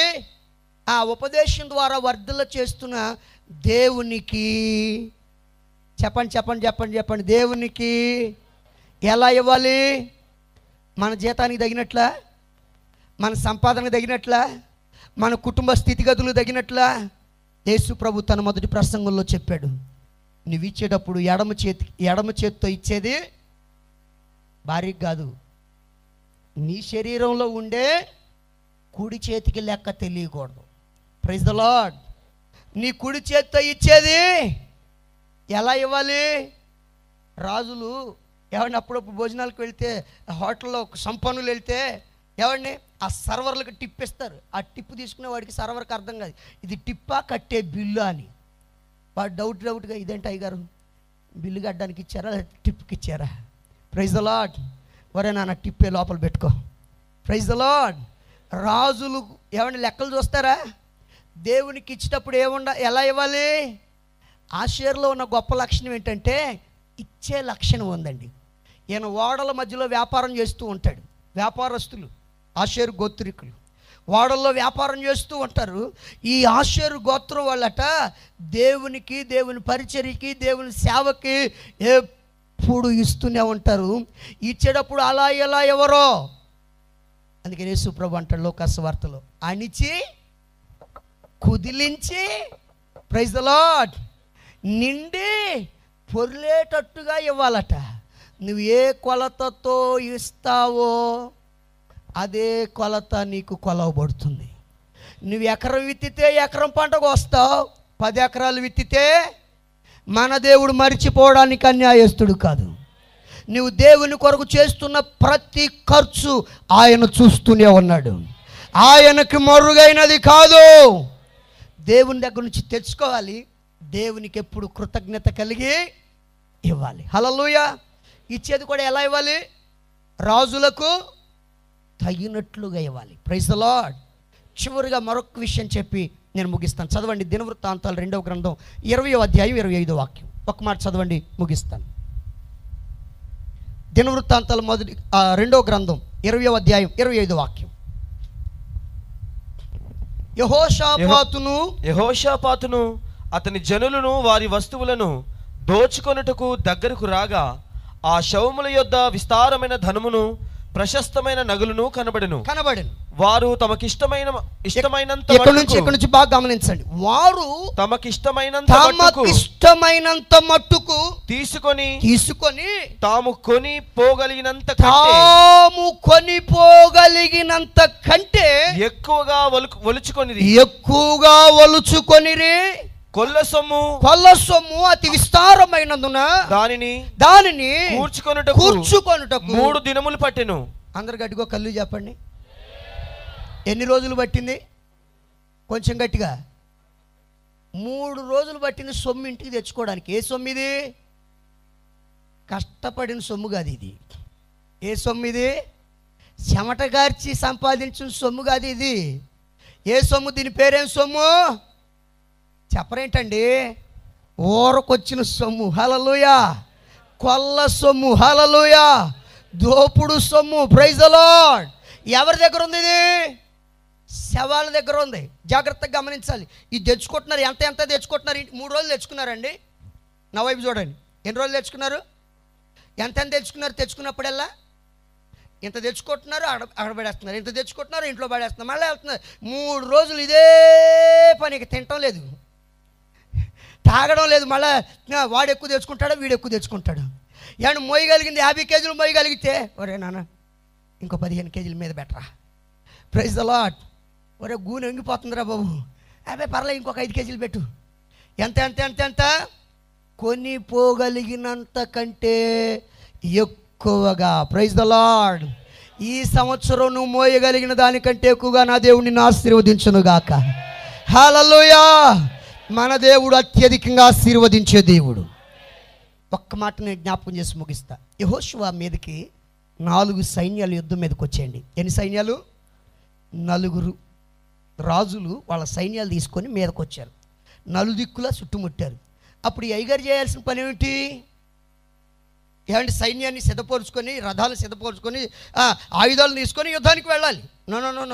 ఆ ఉపదేశం ద్వారా వర్ధిల్ల చేస్తున్న దేవునికి చెప్పండి దేవునికి ఎలా ఇవ్వాలి? మన జీతానికి తగినట్లా, మన సంపాదనకు తగినట్లా, మన కుటుంబ స్థితిగతులు తగినట్లా. యేసు ప్రభు తన మొదటి ప్రసంగంలో చెప్పాడు, నువ్వు ఇచ్చేటప్పుడు ఎడమ చేతితో ఇచ్చేది భార్యకి కాదు, నీ శరీరంలో ఉండే కుడి చేతికి లెక్క తెలియకూడదు. Praise the lord. నీ కుడి చేతితో ఇచ్చేది ఎలా ఇవ్వాలి? రాజులు ఎవరిని అప్పుడప్పుడు భోజనాలకు వెళ్తే, హోటల్లో సంపన్నులు వెళ్తే ఎవరిని ఆ సర్వర్లకు టిప్ ఇస్తారు. ఆ టిప్ తీసుకునే వాడికి సర్వర్కి అర్థం కాదు, ఇది టిప్పా కట్టే బిల్లు అని. వాడు డౌట్గా, ఇదేంటి అయ్యగారు, బిల్లు కట్టడానికి ఇచ్చారా టిప్కి ఇచ్చారా? Praise the lord. వరే నాన్న, టిప్పే లోపల పెట్టుకో. Praise the lord. రాజులు ఏమన్నా లెక్కలు చూస్తారా? దేవునికి ఇచ్చేటప్పుడు ఎలా ఇవ్వాలి? ఆషేర్లో ఉన్న గొప్ప లక్షణం ఏంటంటే ఇచ్చే లక్షణం ఉందండి. ఈయన ఓడల మధ్యలో వ్యాపారం చేస్తూ ఉంటాడు. వ్యాపారస్తులు ఆషేరు గోత్రికులు వాడల్లో వ్యాపారం చేస్తూ ఉంటారు. ఈ ఆషేరు గోత్రం వాళ్ళట దేవునికి, దేవుని పరిచర్యకి, దేవుని సేవకి ఎప్పుడు ఇస్తూనే ఉంటారు. ఇచ్చేటప్పుడు అలా ఎలా ఎవరో, అందుకని యేసు ప్రభు అంటాడు లోకాసు వార్తలో, అణిచి కుదిలించి, ప్రైజ్ ద లార్డ్, నిండి పొర్లేటట్టుగా ఇవ్వాలట. నువ్వు ఏ కొలతతో ఇస్తావో అదే కొలత నీకు కొలవబడుతుంది. నువ్వు ఎకరం విత్తితే ఎకరం పంట కోస్తావు, 10 ఎకరాలు విత్తితే మన దేవుడు మరిచిపోవడానికి అన్యాయస్తుడు కాదు. నువ్వు దేవుని కొరకు చేస్తున్న ప్రతి ఖర్చు ఆయన చూస్తూనే ఉన్నాడు. ఆయనకు మరుగైనది కాదు. దేవుని దగ్గర నుంచి తెచ్చుకోవాలి, దేవునికి ఎప్పుడు కృతజ్ఞత కలిగి ఇవ్వాలి. హల్లెలూయా. ఇచ్చేది కూడా ఎలా ఇవ్వాలి? రాజులకు తగినట్లుగా ఇవ్వాలి. Praise the lord. చివరిగా మరొక విషయం చెప్పి నేను ముగిస్తాను. చదవండి దినవృత్తాంతాలు 2వ గ్రంథం 20వ అధ్యాయం 25వ వాక్యం. ఒక మాట చదవండి, ముగిస్తాను. దినవృత్తాంతాలు 2వ గ్రంథం 20వ అధ్యాయం 25వ వాక్యం. యెహోషాపాతును అతని జనులను వారి వస్తువులను దోచుకొనుటకు దగ్గరకు రాగా ఆ శవముల యొద్ద విస్తారమైన ధనమును ప్రశస్తమైన నగలును కనబడెను. వారు తమకిష్టమైనంత బాగా గమనించండి. వారు తమకిష్టమైనంత మట్టుకు తీసుకొని తాము కొని పోగలిగినంత కంటే ఎక్కువగా వలుచుకొనిరి. కొల్ల సొమ్ము అతి విస్తారమైనందున దానిని కూర్చుకొనుటకు 3 దినములు పట్టెను. అందరు గట్టిగా కళ్ళు చెప్పండి. ఎన్ని రోజులు పట్టింది? కొంచెం గట్టిగా. 3 రోజులు పట్టింది సొమ్ము ఇంటికి తెచ్చుకోవడానికి. ఏ సొమ్ము ఇది? కష్టపడిన సొమ్ము కాదు ఇది. ఏ సొమ్ము ఇది? చెమటగార్చి సంపాదించిన సొమ్ము కాదు ఇది. ఏ సొమ్ము? దీని పేరేం సొమ్ము చెప్పరేంటండి? ఊరకొచ్చిన సొమ్ము. హల్లెలూయా. కొల్ల సొమ్ము. హల్లెలూయా. దోపుడు సొమ్ము. Praise the lord. ఎవరి దగ్గర ఉంది ఇది? శవాల దగ్గర ఉంది. జాగ్రత్తగా గమనించాలి. ఇది తెచ్చుకుంటున్నారు. ఎంత తెచ్చుకుంటున్నారు? 3 రోజులు తెచ్చుకున్నారండి. నా వైపు చూడండి. ఎన్ని రోజులు తెచ్చుకున్నారు? ఎంత తెచ్చుకున్నారు? తెచ్చుకున్నప్పుడల్లా ఇంత తెచ్చుకుంటున్నారు, అక్కడ పడేస్తున్నారు. ఇంత తెచ్చుకుంటున్నారు, ఇంట్లో పడేస్తున్నారు, మళ్ళీ వెళ్తున్నారు. 3 రోజులు ఇదే పనికి. తినటం లేదు, తాగడం లేదు. మళ్ళీ వాడు ఎక్కువ తెచ్చుకుంటాడు, వీడు ఎక్కువ తెచ్చుకుంటాడు. ఏమన్నా మోయగలిగింది 50 కేజీలు మోయగలిగితే, ఒరే నాన్న ఇంకో 15 కేజీల మీద బెటరా. Praise the Lord. ఒరే గూనె ఎంగిపోతుందిరా బాబు, అదే పర్లేదు ఇంకొక 5 కేజీలు పెట్టు. ఎంత కొని పోగలిగినంత కంటే ఎక్కువగా. Praise the Lord. ఈ సంవత్సరం నువ్వు మోయగలిగిన దానికంటే ఎక్కువగా నా దేవుడు నిన్ను ఆశీర్వదించునుగాక. హల్లెలూయా. మన దేవుడు అత్యధికంగా ఆశీర్వదించే దేవుడు. ఒక్క మాట నేను జ్ఞాపకం చేసి ముగిస్తా. యెహోషువ మీదకి 4 సైన్యాలు యుద్ధం మీదకి వచ్చేయండి. ఎన్ని సైన్యాలు? 4 రాజులు వాళ్ళ సైన్యాలు తీసుకొని మీదకు వచ్చారు. 4 దిక్కులా చుట్టుముట్టారు. అప్పుడు ఐగర్ చేయాల్సిన పని ఏమిటి? ఏమంటే సైన్యాన్ని సిద్ధపరుచుకొని, రథాలు సిద్ధపరుచుకొని, ఆయుధాలు తీసుకొని యుద్ధానికి వెళ్ళాలి.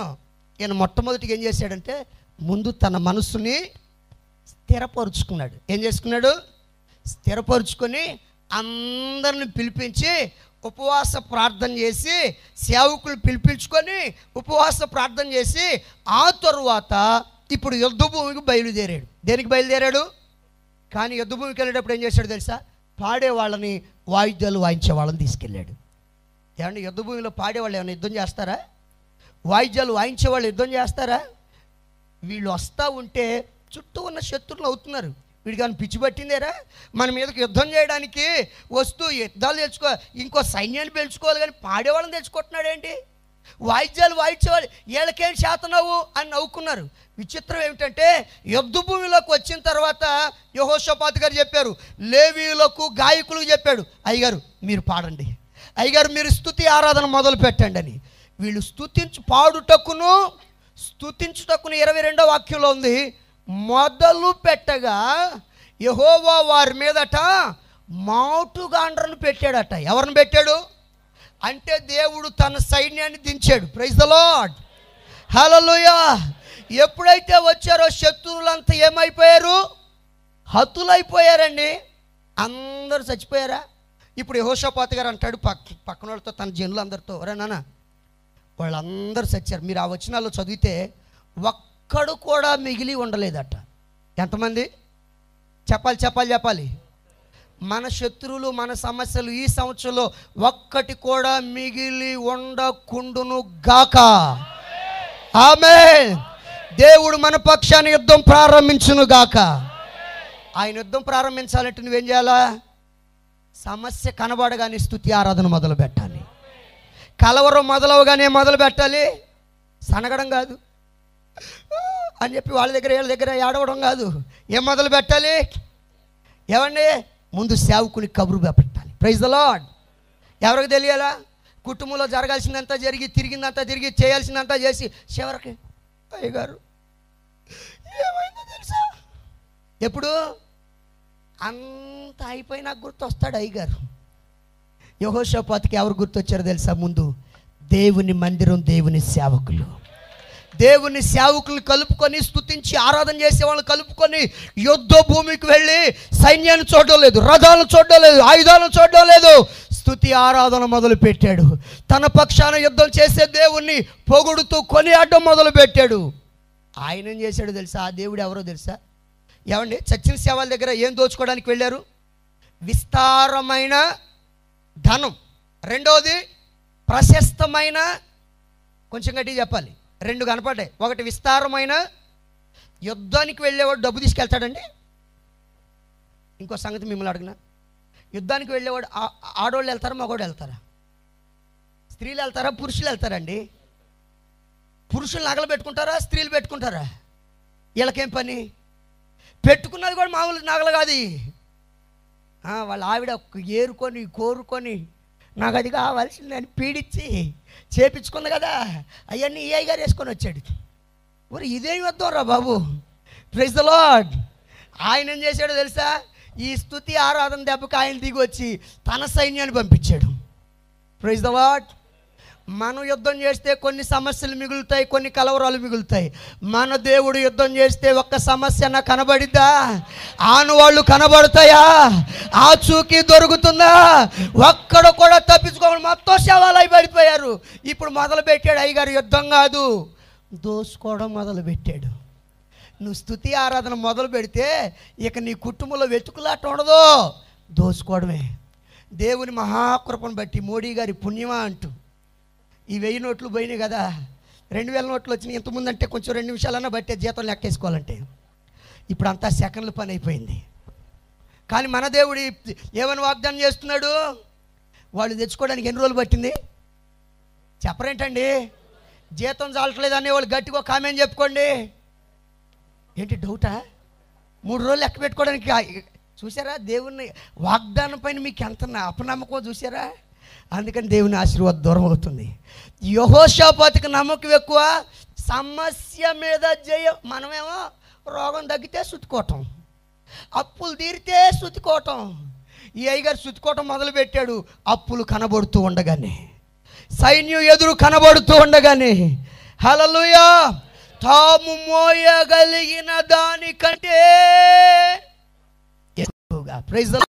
నో. ఈయన మొట్టమొదటిగా ఏం చేశాడంటే ముందు తన మనసుని స్థిరపరుచుకున్నాడు. స్థిరపరుచుకొని అందరిని పిలిపించి ఉపవాస ప్రార్థన చేసి, సేవకులు పిలిపించుకొని ఉపవాస ప్రార్థన చేసి, ఆ తరువాత ఇప్పుడు యుద్ధభూమికి బయలుదేరాడు. దేనికి బయలుదేరాడు? కానీ యుద్ధభూమికి వెళ్ళేటప్పుడు ఏం చేశాడు తెలుసా? పాడే వాళ్ళని, వాయిద్యాలు వాయించే వాళ్ళని తీసుకెళ్ళాడు. ఏమంటే యుద్ధభూమిలో పాడేవాళ్ళు ఏమైనా యుద్ధం చేస్తారా? వాయిద్యాలు వాయించే వాళ్ళు యుద్ధం చేస్తారా? వీళ్ళు వస్తూ ఉంటే చుట్టూ ఉన్న శత్రువులు అవుతున్నారు. వీడికి అని పిచ్చి పట్టిందేరా మన మీదకి యుద్ధం చేయడానికి వస్తూ యుద్ధాలు తెచ్చుకో, ఇంకో సైన్యాన్ని పెంచుకోవాలి, కానీ పాడేవాళ్ళని తెచ్చుకుంటున్నాడు ఏంటి? వాయిద్యాలు వాయించేవాళ్ళు వీళ్ళకేం చేతనవు అని నవ్వుకున్నారు. విచిత్రం ఏమిటంటే యుద్ధ భూమిలోకి వచ్చిన తర్వాత యెహోషాపాతు గారు చెప్పారు, లేవీయులకు గాయకులకు చెప్పాడు, అయ్యగారు మీరు పాడండి, అయ్యగారు మీరు స్తుతి ఆరాధన మొదలు పెట్టండి అని. వీళ్ళు స్తుతించుటకును 22వ వాక్యంలో ఉంది, మొదలు పెట్టగా యెహోవా వారి మీదట మాటుగాండ్రను పెట్టాడట. ఎవరిని పెట్టాడు అంటే దేవుడు తన సైన్యాన్ని దించాడు. Praise the Lord. హల్లెలూయా. ఎప్పుడైతే వచ్చారో శత్రువులంతా ఏమైపోయారు? హతులైపోయారండి. అందరూ చచ్చిపోయారా? ఇప్పుడు యెహోషాపాతు గారు అంటాడు పక్కన వాళ్ళతో, తన జనులందరితో, రా నాన్న వాళ్ళందరూ చచ్చారు. మీరు ఆ వచనాల్లో చదివితే ఒక్కడు కూడా మిగిలి ఉండలేదట. ఎంతమంది? చెప్పాలి. మన శత్రువులు, మన సమస్యలు ఈ సంవత్సరంలో ఒక్కటి కూడా మిగిలి ఉండకుండును గాక. ఆమేన్. దేవుడు మన పక్షాన యుద్ధం ప్రారంభించునుగాక. ఆయన యుద్ధం ప్రారంభించాలంటే నువ్వేం చేయాలా? సమస్య కనబడగానే స్తుతి ఆరాధన మొదలు పెట్టాలి. కలవరం మొదలవగానే మొదలు పెట్టాలి. సనగడం కాదు అని చెప్పి వాళ్ళ దగ్గర వీళ్ళ దగ్గర ఏడవడం కాదు. ఏం మొదలు పెట్టాలి? ఏమండి, ముందు సేవకుని కబురు పెట్టాలి. Praise the lord. ఎవరికి తెలియాలా? కుటుంబంలో జరగాల్సిందంతా జరిగి, తిరిగిందంతా తిరిగి, చేయాల్సిందంతా చేసి, చివరికి అయ్యగారు ఏమైందో తెలుసా? ఎప్పుడు అంత అయిపోయి నాకు గుర్తు వస్తాడు అయ్యగారు. యెహోషాపాతుకి ఎవరు గుర్తొచ్చారో తెలుసా? ముందు దేవుని మందిరం, దేవుని సేవకులు, దేవుని సేవకులు కలుపుకొని స్తుతించి ఆరాధన చేసే వాళ్ళు కలుపుకొని యుద్ధ భూమికి వెళ్ళి సైన్యాన్ని చూడడం లేదు, రథాలను చూడడం లేదు, ఆయుధాలను చూడడం లేదు, స్తుతి ఆరాధన మొదలు పెట్టాడు. తన పక్షాన యుద్ధం చేసే దేవుణ్ణి పొగుడుతూ కొనియాడడం మొదలు పెట్టాడు. ఆయన ఏం చేశాడు తెలుసా? ఆ దేవుడు ఎవరో తెలుసా? ఏమండి, చచ్చిన సేవల దగ్గర ఏం దోచుకోవడానికి వెళ్ళారు? విస్తారమైన ధనం. రెండవది ప్రశస్తమైన, కొంచెం గట్టిగా చెప్పాలి, రెండు కనపడ్డాయి. ఒకటి విస్తారమైన, యుద్ధానికి వెళ్ళేవాడు డబ్బు తీసుకెళ్తాడండి. ఇంకో సంగతి మిమ్మల్ని అడిగిన, యుద్ధానికి వెళ్ళేవాడు ఆడవాళ్ళు వెళ్తారా, మగవాళ్ళు వెళ్తారా? స్త్రీలు వెళ్తారా, పురుషులు వెళ్తారండి? పురుషులు నగలు పెట్టుకుంటారా, స్త్రీలు పెట్టుకుంటారా? వీళ్ళకేం పని? పెట్టుకున్నది కూడా మామూలు నగలు కాదు. వాళ్ళ ఆవిడ ఏరుకొని కోరుకొని నాకు అది కావాల్సిందని పీడించి చేపించుకుంది కదా, అవన్నీ ఏ గారు వేసుకొని వచ్చాడు. మరి ఇదేమి వద్దాం రా బాబు. Praise the lord. ఆయన ఏం చేశాడో తెలుసా? ఈ స్తుతి ఆరాధన దెబ్బకి ఆయన దిగి వచ్చి తన సైన్యాన్ని పంపించాడు. Praise the lord. మనం యుద్ధం చేస్తే కొన్ని సమస్యలు మిగులుతాయి, కొన్ని కలవరాలు మిగులుతాయి. మన దేవుడు యుద్ధం చేస్తే ఒక్క సమస్య నా కనబడిద్దా? ఆనవాళ్ళు కనబడతాయా? ఆచూకీ దొరుకుతుందా? ఒక్కడు కూడా తప్పించుకోవడం, మొత్తం శవాలై పడిపోయారు. ఇప్పుడు మొదలుపెట్టాడు అయ్యగారు యుద్ధం కాదు, దోసుకోవడం మొదలుపెట్టాడు. నువ్వు స్తుతి ఆరాధన మొదలు పెడితే ఇక నీ కుటుంబంలో వెతుకులాట ఉండదు, దోసుకోవడమే. దేవుని మహాకృపను బట్టి మోడీ గారి పుణ్యమా అంటూ ఈ 1000 నోట్లు పోయినాయి కదా, 2000 నోట్లు వచ్చినాయి. ఇంతకుముందు అంటే కొంచెం 2 నిమిషాలన్నా బట్టే జీతం లెక్కేసుకోవాలంటే, ఇప్పుడు అంతా సెకండ్ల పని అయిపోయింది. కానీ మన దేవుడు ఏమని వాగ్దానం చేస్తున్నాడు? వాళ్ళు తెచ్చుకోవడానికి ఎన్ని రోజులు పట్టింది చెప్పరేంటండి? జీతం చాలట్లేదని వాళ్ళు గట్టిగా కామెంట్ చెప్పుకోండి. ఏంటి డౌటా? 3 రోజులు లెక్క పెట్టుకోవడానికి. చూసారా దేవుని వాగ్దానం పైన మీకు ఎంత అపనమ్మకం చూసారా? అందుకని దేవుని ఆశీర్వాదం దూరం అవుతుంది. యెహోషాపాతుకి నమ్మకం ఎక్కువ, సమస్య మీద జయం. మనమేమో రోగం తగ్గితే స్తుతికోవటం, అప్పులు తీరితే స్తుతికోవటం. ఈ అయ్యగారు స్తుతికోవటం మొదలుపెట్టాడు అప్పులు కనబడుతూ ఉండగానే, సైన్యం ఎదురు కనబడుతూ ఉండగానే. హల్లెలూయా. తాము మోయగలిగిన దానికంటే ఎక్కువగా. Praise the lord.